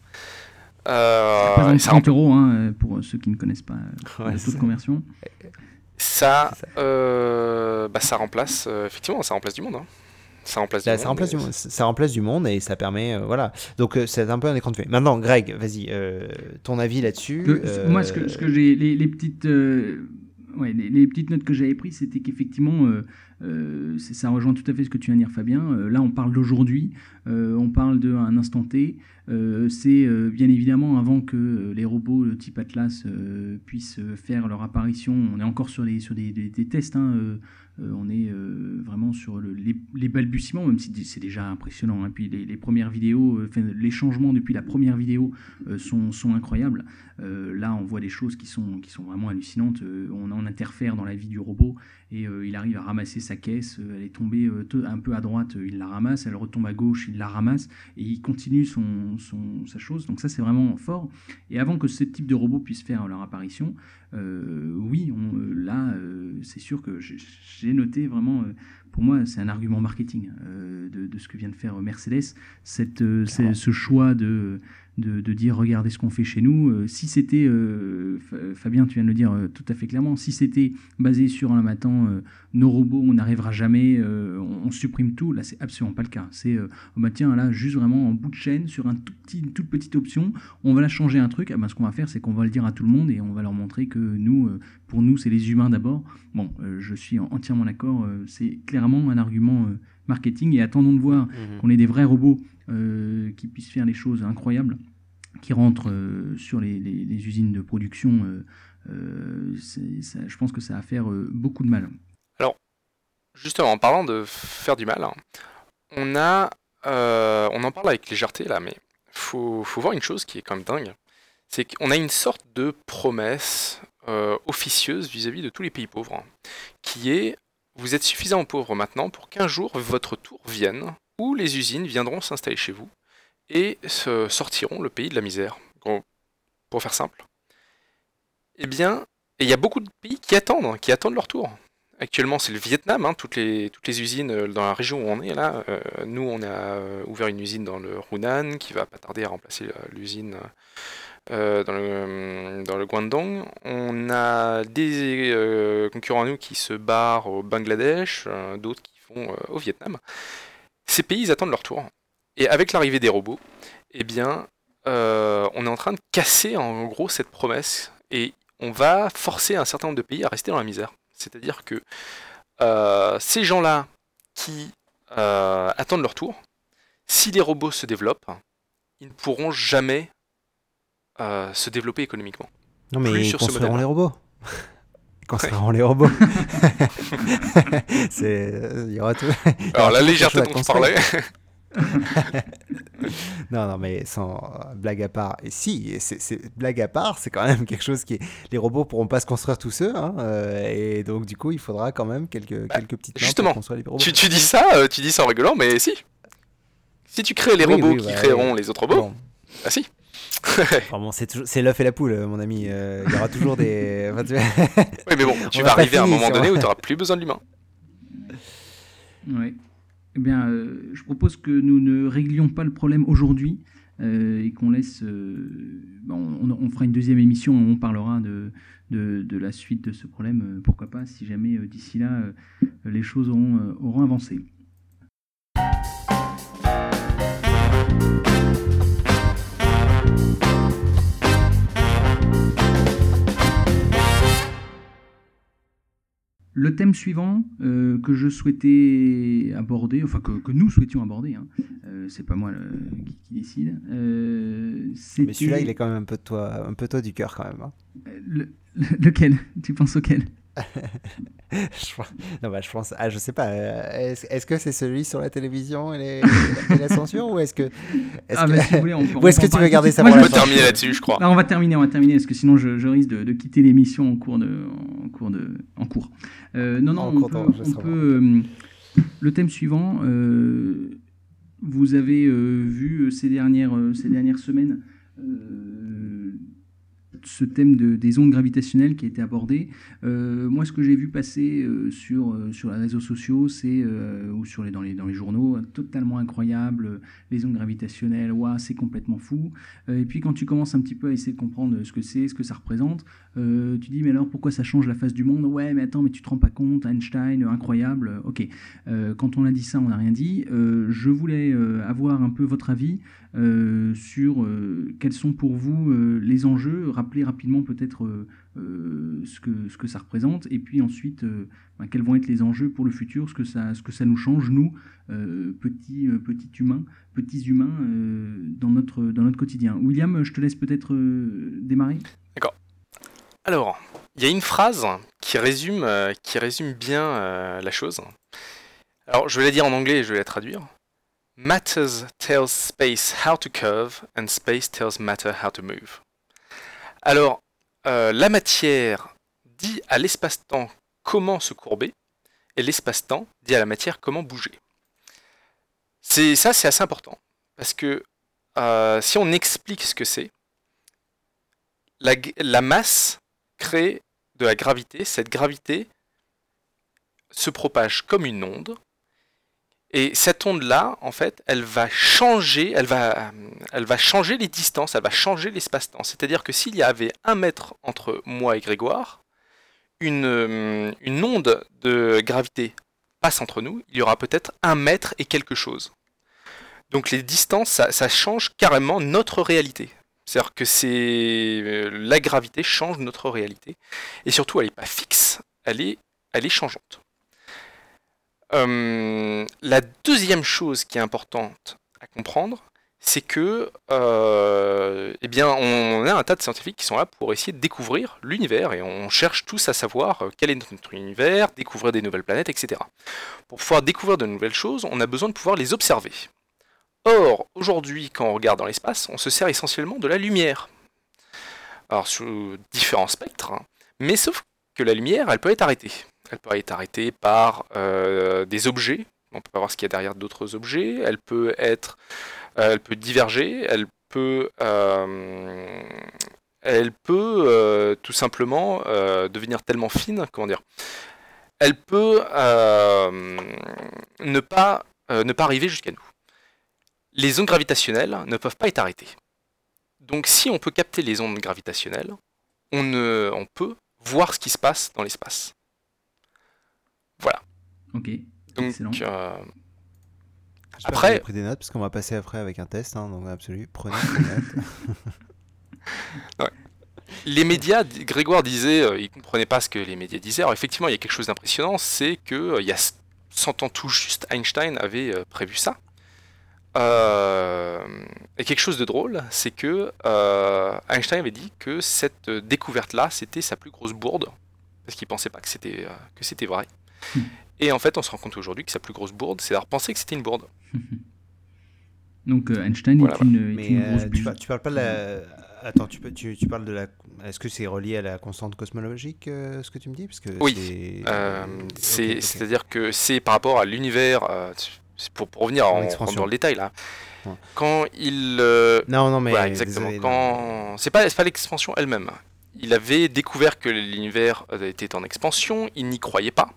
Euh, ça, ça trente euros, hein, pour ceux qui ne connaissent pas ouais, le taux de conversion. Ça, ça. Euh, bah, ça remplace, euh, effectivement, ça remplace du monde, hein. Ça remplace, Là, monde, ça, remplace du, ça remplace du monde et ça permet, euh, voilà. Donc euh, c'est un peu un écran de fumée. Maintenant, Greg, vas-y, euh, ton avis là-dessus. Que, euh... Moi, ce que, ce que j'ai, les, les petites, euh, ouais, les, les petites notes que j'avais prises, c'était qu'effectivement, euh, euh, c'est, ça rejoint tout à fait ce que tu viens de dire, Fabien. Euh, là, on parle d'aujourd'hui, euh, on parle d'un instant T. Euh, c'est euh, bien évidemment avant que euh, les robots de type Atlas euh, puissent euh, faire leur apparition. On est encore sur des, sur des, des, des tests, hein, euh, euh, on est euh, vraiment sur le, les, les balbutiements, même si c'est déjà impressionnant, hein. Puis les, les premières vidéos, euh, les changements depuis la première vidéo euh, sont, sont incroyables. Euh, là on voit des choses qui sont, qui sont vraiment hallucinantes. Euh, on en interfère dans la vie du robot et euh, il arrive à ramasser sa caisse, euh, elle est tombée euh, t- un peu à droite, euh, il la ramasse, elle retombe à gauche, il la ramasse et il continue son Son, sa chose, donc ça c'est vraiment fort. Et avant que ce type de robot puisse faire leur apparition, euh, oui, on, là euh, c'est sûr que j'ai, j'ai noté vraiment, euh, pour moi c'est un argument marketing euh, de, de ce que vient de faire Mercedes, cette, euh, c'est, ce choix de, de, de dire regardez ce qu'on fait chez nous. Euh, si c'était, euh, Fabien tu viens de le dire euh, tout à fait clairement, si c'était basé sur un matin, euh, nos robots on n'arrivera jamais, euh, on, on supprime tout, là c'est absolument pas le cas. C'est, euh, bah tiens là juste vraiment en bout de chaîne sur un tout petit, une toute petite option, on va la changer un truc, ah ben, ce qu'on va faire c'est qu'on va le dire à tout le monde et on va leur montrer que nous, euh, pour nous c'est les humains d'abord. Bon, euh, je suis entièrement d'accord, euh, c'est clairement un argument euh, marketing et attendons de voir mmh. qu'on ait des vrais robots euh, qui puissent faire des choses incroyables qui rentrent euh, sur les, les, les usines de production, euh, euh, c'est, ça, je pense que ça va faire euh, beaucoup de mal. Alors, justement, en parlant de faire du mal, hein, on a, euh, on en parle avec légèreté là, mais faut, faut voir une chose qui est quand même dingue, c'est qu'on a une sorte de promesse euh, officieuse vis-à-vis de tous les pays pauvres, hein, qui est: vous êtes suffisamment pauvres maintenant pour qu'un jour votre tour vienne, où les usines viendront s'installer chez vous et se sortiront le pays de la misère, pour faire simple. Eh bien, il y a beaucoup de pays qui attendent, qui attendent leur tour. Actuellement, c'est le Vietnam, hein, toutes les, toutes les usines dans la région où on est là. Euh, nous, on a ouvert une usine dans le Hunan, qui va pas tarder à remplacer l'usine euh, dans, le, dans le Guangdong. On a des euh, concurrents à nous qui se barrent au Bangladesh, euh, d'autres qui font euh, au Vietnam. Ces pays, ils attendent leur tour. Et avec l'arrivée des robots, eh bien, euh, on est en train de casser en gros cette promesse, et on va forcer un certain nombre de pays à rester dans la misère. C'est-à-dire que euh, ces gens-là qui euh, attendent leur tour, si les robots se développent, ils ne pourront jamais euh, se développer économiquement. Non mais ils construiront les robots. Quand ça rend les robots, c'est il y aura tout. Alors la légèreté dont je parlais. non, non, mais sans blague à part, et si, c'est, c'est, blague à part, c'est quand même quelque chose qui est... Les robots pourront pas se construire tous seuls, hein, euh, et donc du coup, il faudra quand même quelques, bah, quelques petites mains pour construire les robots. Justement, tu, tu dis ça, euh, tu dis ça en rigolant, mais si. Si tu crées les oui, robots oui, qui bah, créeront ouais. les autres robots, bon. bah si. Enfin bon, c'est, toujours, c'est l'œuf et la poule, mon ami. Euh, il y aura toujours des... Enfin, tu... oui, mais bon, tu vas arriver fini, à un moment donné où tu n'auras plus besoin de l'humain. Oui. Eh bien, euh, je propose que nous ne réglions pas le problème aujourd'hui euh, et qu'on laisse... Euh, bon, on, on fera une deuxième émission où on parlera de, de, de la suite de ce problème, euh, pourquoi pas, si jamais euh, d'ici là, euh, les choses auront, euh, auront avancé. Le thème suivant euh, que je souhaitais aborder, enfin que, que nous souhaitions aborder, hein, euh, c'est pas moi euh, qui, qui décide. Euh, Mais celui-là, il est quand même un peu toi, un peu toi du cœur quand même. Hein. Le, lequel ? Tu penses auquel ? je, non, bah, je pense, ah, je sais pas. Euh, est-ce, est-ce que c'est celui sur la télévision et, les, et la censure, ou est-ce que, est-ce ah, que, bah, si vous voulez, on peut, ou est-ce que tu veux garder ça pour la fin ? On va terminer là-dessus, je crois. Non, on va terminer, on va terminer, parce que sinon je, je risque de, de quitter l'émission en cours de, en cours de, en cours. Euh, non, non, en on cours peut. On peut euh, le thème suivant, euh, vous avez euh, vu ces dernières, euh, ces dernières semaines. Euh, ce thème de, des ondes gravitationnelles qui a été abordé. Euh, moi, ce que j'ai vu passer euh, sur, euh, sur les réseaux sociaux, c'est, euh, ou sur les, dans, les, dans les journaux, euh, totalement incroyable, les ondes gravitationnelles, ouah, c'est complètement fou. Euh, et puis, quand tu commences un petit peu à essayer de comprendre ce que c'est, ce que ça représente, euh, tu dis, mais alors, pourquoi ça change la face du monde ? Ouais, mais attends, mais tu te rends pas compte, Einstein, incroyable, ok. Euh, quand on a dit ça, on n'a rien dit. Euh, je voulais euh, avoir un peu votre avis euh, sur euh, quels sont pour vous euh, les enjeux. Rappeler rapidement peut-être euh, euh, ce, que, ce que ça représente, et puis ensuite euh, ben, quels vont être les enjeux pour le futur, ce que ça, ce que ça nous change, nous, euh, petits, euh, petits humains, petits humains euh, dans, notre, dans notre quotidien. William, je te laisse peut-être euh, démarrer. D'accord. Alors, il y a une phrase qui résume, euh, qui résume bien euh, la chose. Alors, je vais la dire en anglais et je vais la traduire. « Matter tells space how to curve, and space tells matter how to move ». Alors, euh, la matière dit à l'espace-temps comment se courber, et l'espace-temps dit à la matière comment bouger. C'est, ça, c'est assez important, parce que euh, si on explique ce que c'est, la, la masse crée de la gravité, cette gravité se propage comme une onde, et cette onde-là, en fait, elle va changer, elle va, elle va changer les distances, elle va changer l'espace-temps. C'est-à-dire que s'il y avait un mètre entre moi et Grégoire, une, une onde de gravité passe entre nous, il y aura peut-être un mètre et quelque chose. Donc les distances, ça, ça change carrément notre réalité. C'est-à-dire que c'est, la gravité change notre réalité. Et surtout, elle n'est pas fixe, elle est, elle est changeante. Euh, la deuxième chose qui est importante à comprendre, c'est que euh, eh bien, on a un tas de scientifiques qui sont là pour essayer de découvrir l'univers, et on cherche tous à savoir quel est notre univers, découvrir des nouvelles planètes, et cetera. Pour pouvoir découvrir de nouvelles choses, on a besoin de pouvoir les observer. Or, aujourd'hui, quand on regarde dans l'espace, on se sert essentiellement de la lumière. Alors, sous différents spectres, hein, mais sauf que la lumière, elle peut être arrêtée. Elle peut être arrêtée par euh, des objets, on peut pas voir ce qu'il y a derrière d'autres objets, elle peut être... Elle peut diverger, elle peut, euh, elle peut euh, tout simplement euh, devenir tellement fine, comment dire, elle peut euh, ne pas, euh, ne pas arriver jusqu'à nous. Les ondes gravitationnelles ne peuvent pas être arrêtées. Donc si on peut capter les ondes gravitationnelles, on, ne, on peut voir ce qui se passe dans l'espace. Voilà. Ok, donc, excellent. Euh, Après, j'ai pris des notes parce qu'on va passer après avec un test, hein, donc absolu. Prenez des notes. Ouais. Les médias, Grégoire disait, euh, il comprenait pas ce que les médias disaient. Alors effectivement, il y a quelque chose d'impressionnant, c'est que euh, il y a cent ans tout juste, Einstein avait euh, prévu ça. Euh, et quelque chose de drôle, c'est que euh, Einstein avait dit que cette découverte-là, c'était sa plus grosse bourde, parce qu'il pensait pas que c'était euh, que c'était vrai. Mmh. Et en fait, on se rend compte aujourd'hui que sa plus grosse bourde, c'est d'avoir pensé que c'était une bourde. Donc euh, Einstein voilà, est une, voilà. est une Mais, grosse euh, tu, parles, tu parles pas de la... Attends, tu, tu, tu parles de la... Est-ce que c'est relié à la constante cosmologique, euh, ce que tu me dis? Parce que oui, c'est... Euh, c'est, okay, okay. c'est-à-dire que c'est par rapport à l'univers... Euh, pour, pour revenir en, en dans le détail, là. Ouais. Quand il... Euh... Non, non, mais... Voilà, exactement. Désolé, quand... C'est pas, c'est pas l'expansion elle-même. Il avait découvert que l'univers était en expansion, il n'y croyait pas.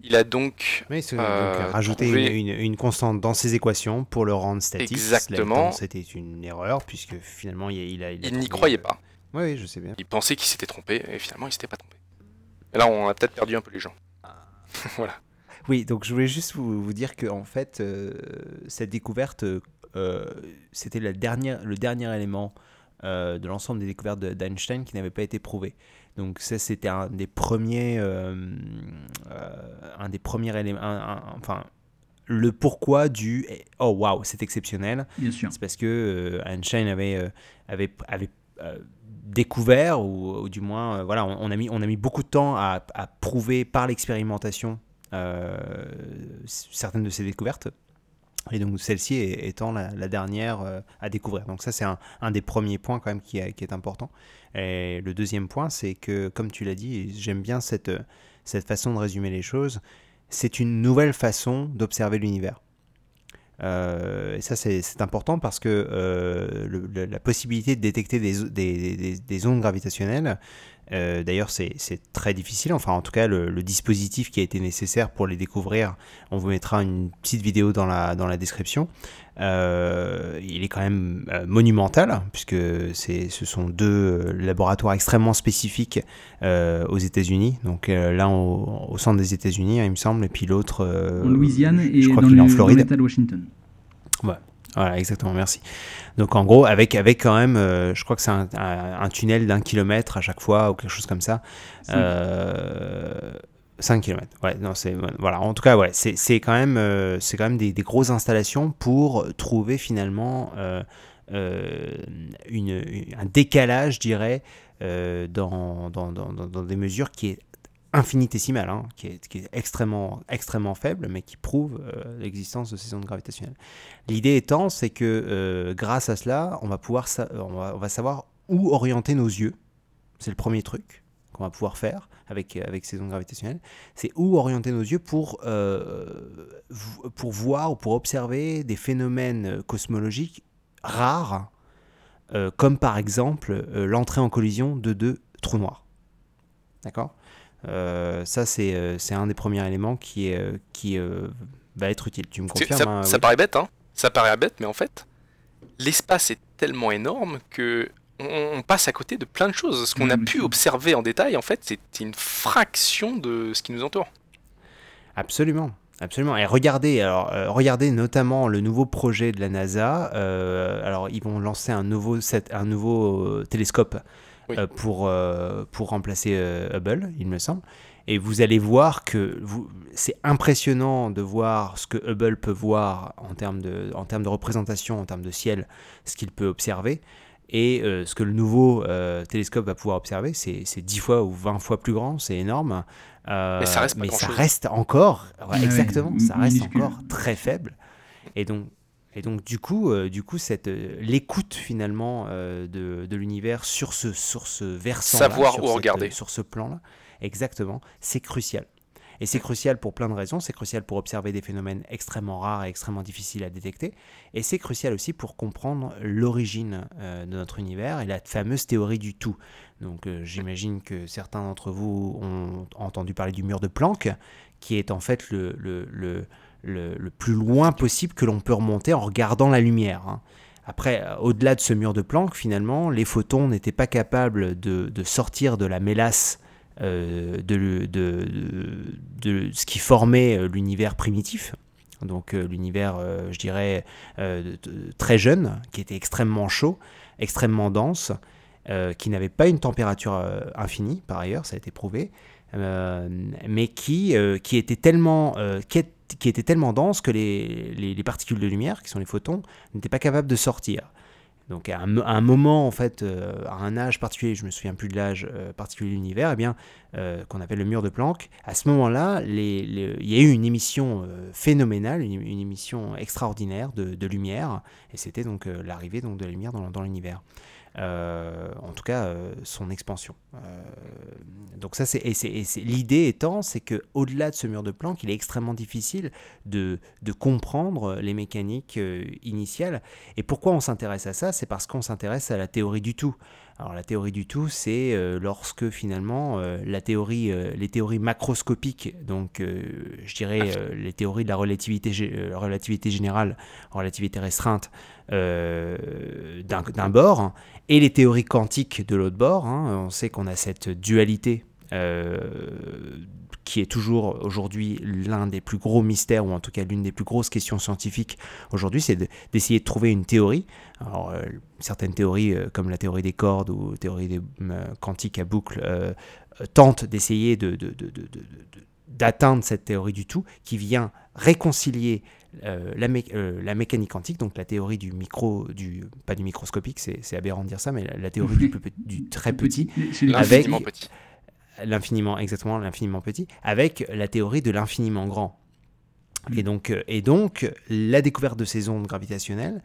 Il a donc, oui, c'est, euh, donc rajouté trouvé... une, une, une constante dans ses équations pour le rendre statique. Exactement. Là, c'était une erreur puisque finalement il, il a. Il, a il n'y croyait euh... pas. Oui, oui, je sais bien. Il pensait qu'il s'était trompé et finalement il ne s'était pas trompé. Et là, on a peut-être perdu un peu les gens. Voilà. Oui, donc je voulais juste vous, vous dire que en fait, euh, cette découverte, euh, c'était la dernière, le dernier élément euh, de l'ensemble des découvertes de, d'Einstein qui n'avait pas été prouvé. Donc ça, c'était un des premiers, euh, euh, un des premiers éléments, un, un, enfin, le pourquoi du « oh waouh, c'est exceptionnel ». Bien sûr. C'est parce que euh, Einstein avait, euh, avait, avait euh, découvert, ou, ou du moins, euh, voilà, on, on, a mis, on a mis beaucoup de temps à, à prouver par l'expérimentation euh, certaines de ses découvertes. Et donc celle-ci étant la, la dernière euh, à découvrir. Donc ça, c'est un, un des premiers points quand même qui, qui est important. Et le deuxième point, c'est que, comme tu l'as dit, j'aime bien cette, cette façon de résumer les choses, c'est une nouvelle façon d'observer l'univers. Euh, et ça, c'est, c'est important parce que euh, le, le, la possibilité de détecter des, des, des, des ondes gravitationnelles, euh, d'ailleurs, c'est, c'est très difficile. Enfin, en tout cas, le, le dispositif qui a été nécessaire pour les découvrir, on vous mettra une petite vidéo dans la, dans la description. Euh, il est quand même euh, monumental, puisque c'est, ce sont deux laboratoires extrêmement spécifiques euh, aux États-Unis. Donc euh, l'un au, au centre des États-Unis, hein, il me semble, et puis l'autre euh, en Louisiane je, je et crois dans qu'il le, est en Floride. Dans l'État de Washington. Ouais. Voilà, exactement, merci. Donc en gros, avec, avec quand même, euh, je crois que c'est un, un, un tunnel d'un kilomètre à chaque fois ou quelque chose comme ça. cinq kilomètres Ouais, non, c'est, voilà, en tout cas, ouais, c'est, c'est quand même, euh, c'est quand même des, des grosses installations pour trouver finalement euh, euh, une, une, un décalage, je dirais, euh, dans, dans, dans, dans des mesures qui est infinitésimale, hein, qui est, qui est extrêmement, extrêmement faible, mais qui prouve euh, l'existence de ces ondes gravitationnelles. L'idée étant, c'est que euh, grâce à cela, on va pouvoir, sa- on va, on va savoir où orienter nos yeux. C'est le premier truc qu'on va pouvoir faire avec, avec ces ondes gravitationnelles. C'est où orienter nos yeux pour, euh, pour voir ou pour observer des phénomènes cosmologiques rares, euh, comme par exemple euh, l'entrée en collision de deux trous noirs. D'accord ? Euh, ça c'est, euh, c'est un des premiers éléments qui, euh, qui euh, va être utile. Tu me confirmes? Ça, hein, ça oui. paraît bête, hein. Ça paraît bête, mais en fait, l'espace est tellement énorme que on, on passe à côté de plein de choses. Ce qu'on mmh, a oui. pu observer en détail, en fait, c'est une fraction de ce qui nous entoure. Absolument. Absolument. Et regardez, alors, euh, regardez notamment le nouveau projet de la NASA. Euh, alors, ils vont lancer un nouveau, set, un nouveau euh, télescope. Oui. Euh, pour, euh, pour remplacer euh, Hubble, il me semble. Et vous allez voir que vous, c'est impressionnant de voir ce que Hubble peut voir en termes de, en termes de représentation, en termes de ciel, ce qu'il peut observer. Et euh, ce que le nouveau euh, télescope va pouvoir observer, c'est, c'est dix fois ou vingt fois plus grand, c'est énorme. Euh, mais ça reste, mais ça reste encore, ouais, exactement, oui, ça reste minuscule. Encore très faible. Et donc, et donc du coup, euh, du coup cette, euh, l'écoute finalement euh, de, de l'univers sur ce, sur ce versant-là, savoir sur, où cette, regarder. Sur ce plan-là, exactement, c'est crucial. Et c'est crucial pour plein de raisons. C'est crucial pour observer des phénomènes extrêmement rares et extrêmement difficiles à détecter. Et c'est crucial aussi pour comprendre l'origine euh, de notre univers et la fameuse théorie du tout. Donc euh, j'imagine que certains d'entre vous ont entendu parler du mur de Planck, qui est en fait le, le, le, le, le plus loin possible que l'on peut remonter en regardant la lumière, hein. Après, au-delà de ce mur de Planck, finalement, les photons n'étaient pas capables de, de sortir de la mélasse Euh, de, de, de, de ce qui formait l'univers primitif, donc euh, l'univers, euh, je dirais, euh, de, de, très jeune, qui était extrêmement chaud, extrêmement dense, euh, qui n'avait pas une température euh, infinie, par ailleurs, ça a été prouvé, euh, mais qui, euh, qui, était tellement, euh, qui, est, qui était tellement dense que les, les, les particules de lumière, qui sont les photons, n'étaient pas capables de sortir. Donc à un, à un moment, en fait, euh, à un âge particulier, je ne me souviens plus de l'âge euh, particulier de l'univers, eh bien, euh, qu'on appelle le mur de Planck, à ce moment-là, les, les, il y a eu une émission euh, phénoménale, une, une émission extraordinaire de, de lumière, et c'était donc euh, l'arrivée donc, de la lumière dans, dans l'univers. Euh, en tout cas, euh, son expansion. Euh, donc ça, c'est, et c'est, et c'est, l'idée étant, c'est qu'au-delà de ce mur de Planck, il est extrêmement difficile de, de comprendre les mécaniques euh, initiales. Et pourquoi on s'intéresse à ça ? C'est parce qu'on s'intéresse à la théorie du tout. Alors la théorie du tout, c'est euh, lorsque finalement euh, la théorie, euh, les théories macroscopiques, donc euh, je dirais euh, les théories de la relativité, euh, la relativité générale, relativité restreinte euh, d'un, d'un bord, hein, et les théories quantiques de l'autre bord, hein, on sait qu'on a cette dualité euh, qui est toujours aujourd'hui l'un des plus gros mystères, ou en tout cas l'une des plus grosses questions scientifiques aujourd'hui, c'est de, d'essayer de trouver une théorie. Alors, euh, certaines théories, euh, comme la théorie des cordes ou la théorie des, euh, quantique à boucle, euh, tentent d'essayer de, de, de, de, de, de, d'atteindre cette théorie du tout, qui vient réconcilier euh, la, mé- euh, la mécanique quantique, donc la théorie du micro, du, pas du microscopique, c'est, c'est aberrant de dire ça, mais la, la théorie du, plus, du très petit, petit avec... petit. L'infiniment, exactement, l'infiniment petit, avec la théorie de l'infiniment grand. Mmh. Et donc, et donc, la découverte de ces ondes gravitationnelles,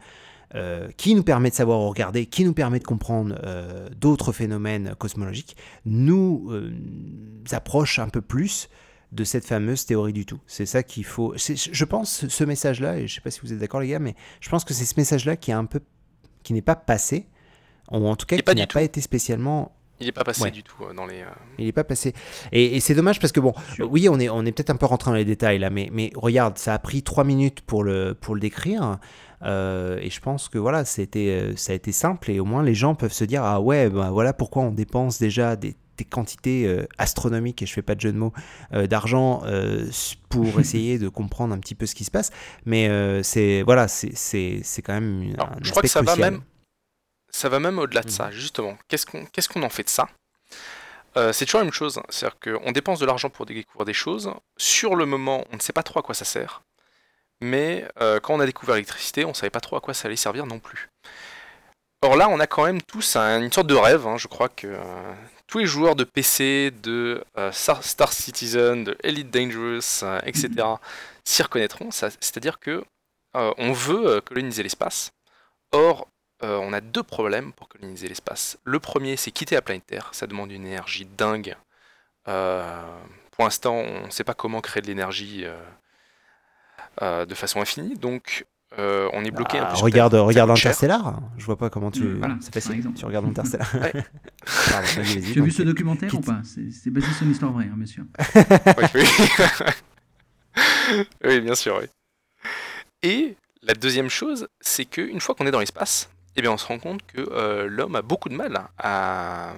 euh, qui nous permet de savoir regarder, qui nous permet de comprendre euh, d'autres phénomènes cosmologiques, nous euh, approche un peu plus de cette fameuse théorie du tout. C'est ça qu'il faut... C'est, je pense, ce message-là, et je ne sais pas si vous êtes d'accord les gars, mais je pense que c'est ce message-là qui, est un peu, qui n'est pas passé, ou en tout cas qui pas n'a pas été spécialement... Il n'est pas passé ouais. du tout dans les... Euh... Il n'est pas passé. Et, et c'est dommage parce que, bon, sure. oui, on est, on est peut-être un peu rentré dans les détails là, mais, mais regarde, ça a pris trois minutes pour le, pour le décrire. Euh, et je pense que voilà, c'était, ça a été simple et au moins les gens peuvent se dire « Ah ouais, ben voilà pourquoi on dépense déjà des, des quantités euh, astronomiques, et je ne fais pas de jeu de mots, euh, d'argent euh, pour essayer de comprendre un petit peu ce qui se passe. » Mais euh, c'est, voilà, c'est, c'est, c'est quand même une, Alors, un je aspect crois que ça crucial. Va même... Ça va même au-delà de ça, justement. Qu'est-ce qu'on, qu'est-ce qu'on en fait de ça ? euh, C'est toujours la même chose. C'est-à-dire qu'on dépense de l'argent pour découvrir des choses. Sur le moment, on ne sait pas trop à quoi ça sert. Mais euh, quand on a découvert l'électricité, on ne savait pas trop à quoi ça allait servir non plus. Or là, on a quand même tous un, une sorte de rêve. Hein. Je crois que euh, tous les joueurs de P C, de euh, Star Citizen, de Elite Dangerous, euh, et cetera s'y reconnaîtront. Ça, c'est-à-dire que euh, on veut coloniser l'espace. Or, Euh, on a deux problèmes pour coloniser l'espace. Le premier, c'est quitter la planète Terre. Ça demande une énergie dingue. Euh, pour l'instant, on ne sait pas comment créer de l'énergie euh, euh, de façon infinie. Donc, euh, on est bloqué ah, un peu. Regarde, regarde Interstellar. Je vois pas comment tu. Voilà, c'est facile. Tu regardes Interstellar. Ouais. Pardon, vas-y, vas-y, tu as vu ce documentaire quitte. Ou pas ? C'est, c'est basé sur une histoire vraie, hein, bien sûr. oui, oui. oui, bien sûr. Oui. Et la deuxième chose, c'est que une fois qu'on est dans l'espace. Eh bien, on se rend compte que euh, l'homme a beaucoup de mal à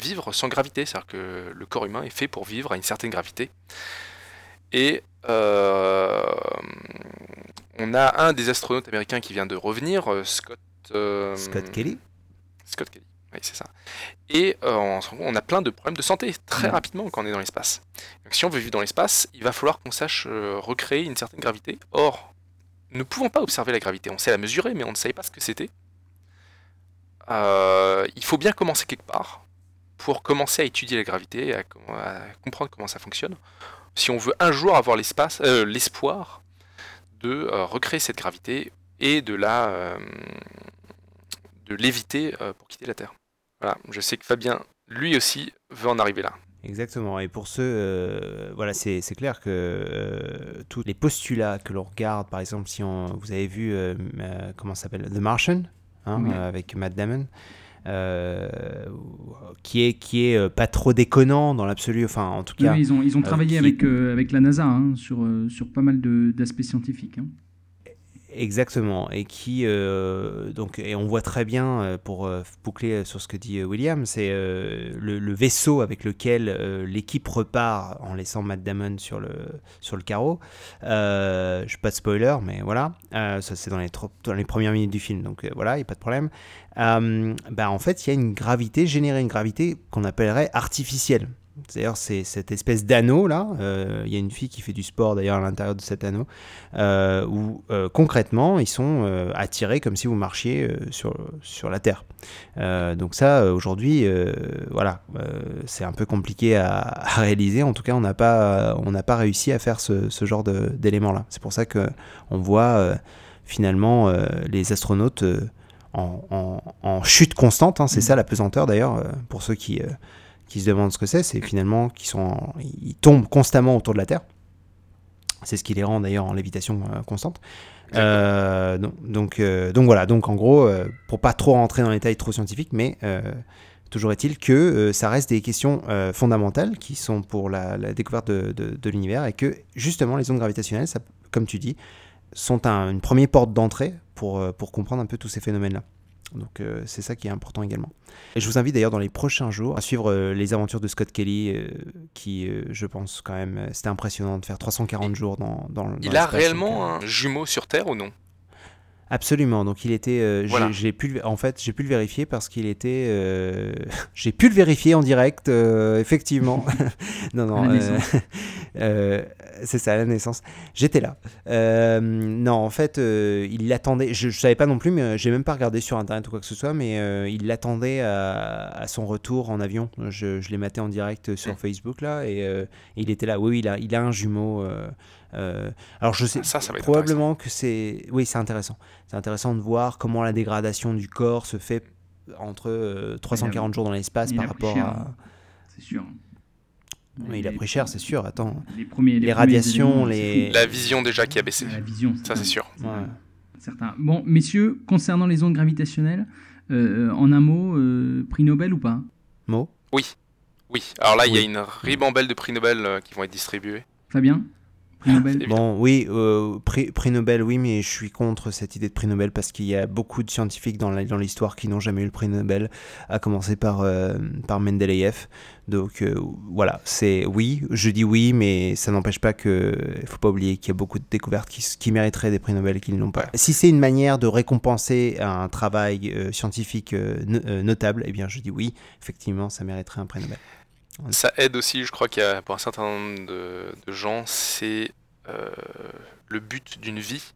vivre sans gravité. C'est-à-dire que le corps humain est fait pour vivre à une certaine gravité. Et euh, on a un des astronautes américains qui vient de revenir, Scott... Euh, Scott Kelly Scott Kelly, Oui, c'est ça. Et euh, on, on a plein de problèmes de santé très rapidement quand on est dans l'espace. Donc, si on veut vivre dans l'espace, il va falloir qu'on sache euh, recréer une certaine gravité. Or, nous ne pouvons pas observer la gravité. On sait la mesurer, mais on ne savait pas ce que c'était. Euh, il faut bien commencer quelque part pour commencer à étudier la gravité, à, à comprendre comment ça fonctionne. Si on veut un jour avoir l'espace, euh, l'espoir de euh, recréer cette gravité et de la euh, de l'éviter euh, pour quitter la Terre. Voilà, je sais que Fabien, lui aussi, veut en arriver là. Exactement, et pour ceux, euh, voilà, c'est, c'est clair que euh, tous les postulats que l'on regarde, par exemple, si on, vous avez vu, euh, euh, comment ça s'appelle, The Martian, hein, oui. euh, avec Matt Damon, euh, qui est, qui est euh, pas trop déconnant dans l'absolu, enfin, en tout cas... Oui, ils ont, ils ont travaillé euh, qui... avec, euh, avec la NASA hein, sur, euh, sur pas mal de, d'aspects scientifiques, hein. Exactement, et qui euh, donc et on voit très bien pour euh, boucler sur ce que dit euh, William, c'est euh, le, le vaisseau avec lequel euh, l'équipe repart en laissant Matt Damon sur le sur le carreau. Euh, je pas de spoiler, mais voilà, euh, ça c'est dans les trop, dans les premières minutes du film, donc euh, voilà, il y a pas de problème. Euh, bah en fait, il y a une gravité générée, une gravité qu'on appellerait artificielle. D'ailleurs, c'est cette espèce d'anneau là. Il euh, y a une fille qui fait du sport d'ailleurs à l'intérieur de cet anneau, euh, où euh, concrètement ils sont euh, attirés comme si vous marchiez euh, sur sur la Terre. Euh, donc ça, aujourd'hui, euh, voilà, euh, c'est un peu compliqué à, à réaliser. En tout cas, on n'a pas on n'a pas réussi à faire ce, ce genre de, d'éléments là. C'est pour ça que on voit euh, finalement euh, les astronautes euh, en, en, en chute constante. Hein, c'est mmh. ça la pesanteur d'ailleurs euh, pour ceux qui euh, qui se demandent ce que c'est, c'est finalement qu'ils sont en, ils tombent constamment autour de la Terre. C'est ce qui les rend d'ailleurs en lévitation euh, constante. Euh, donc, donc, euh, donc voilà, donc en gros, euh, pour pas trop rentrer dans les détails trop scientifiques, mais euh, toujours est-il que euh, ça reste des questions euh, fondamentales qui sont pour la, la découverte de, de, de l'univers et que justement les ondes gravitationnelles, ça, comme tu dis, sont un, une première porte d'entrée pour, pour comprendre un peu tous ces phénomènes-là. Donc euh, c'est ça qui est important également. Et je vous invite d'ailleurs dans les prochains jours à suivre euh, les aventures de Scott Kelly, euh, qui euh, je pense quand même, euh, c'était impressionnant de faire trois cent quarante et jours dans, dans, dans il a réellement donc, euh... un jumeau sur Terre ou non? Absolument. Donc il était, euh, voilà. j'ai, j'ai pu le, en fait, j'ai pu le vérifier parce qu'il était, euh, j'ai pu le vérifier en direct, euh, effectivement. non non, euh, euh, c'est ça à la naissance. J'étais là. Euh, non, en fait, euh, il l'attendait. Je, je savais pas non plus, mais j'ai même pas regardé sur internet ou quoi que ce soit. Mais euh, il l'attendait à, à son retour en avion. Je, je l'ai maté en direct sur Facebook là, et euh, il était là. Oui, oui, il a, il a un jumeau. Euh, Euh, alors je sais ça, ça probablement que c'est oui c'est intéressant c'est intéressant de voir comment la dégradation du corps se fait entre euh, trois cent quarante a... jours dans l'espace il par rapport cher, à hein. c'est sûr oui, il a pris cher c'est sûr attends les, premiers, les, les radiations les... la vision déjà qui a baissé la vision, c'est ça c'est sûr c'est ouais. certain. Bon messieurs concernant les ondes gravitationnelles euh, en un mot euh, prix Nobel ou pas mot oui oui alors là il oui. y a une ribambelle de prix Nobel euh, qui vont être distribués Fabien Nobel. Bon, oui, euh, prix, prix Nobel, oui, mais je suis contre cette idée de prix Nobel parce qu'il y a beaucoup de scientifiques dans, la, dans l'histoire qui n'ont jamais eu le prix Nobel, à commencer par, euh, par Mendeleïev. Donc euh, voilà, c'est oui, je dis oui, mais ça n'empêche pas que il faut pas oublier qu'il y a beaucoup de découvertes qui, qui mériteraient des prix Nobel et qui ne l'ont pas. Si c'est une manière de récompenser un travail euh, scientifique euh, n- euh, notable, eh bien je dis oui, effectivement, ça mériterait un prix Nobel. Ça aide aussi, je crois qu'il y a pour un certain nombre de, de gens, c'est euh, le but d'une vie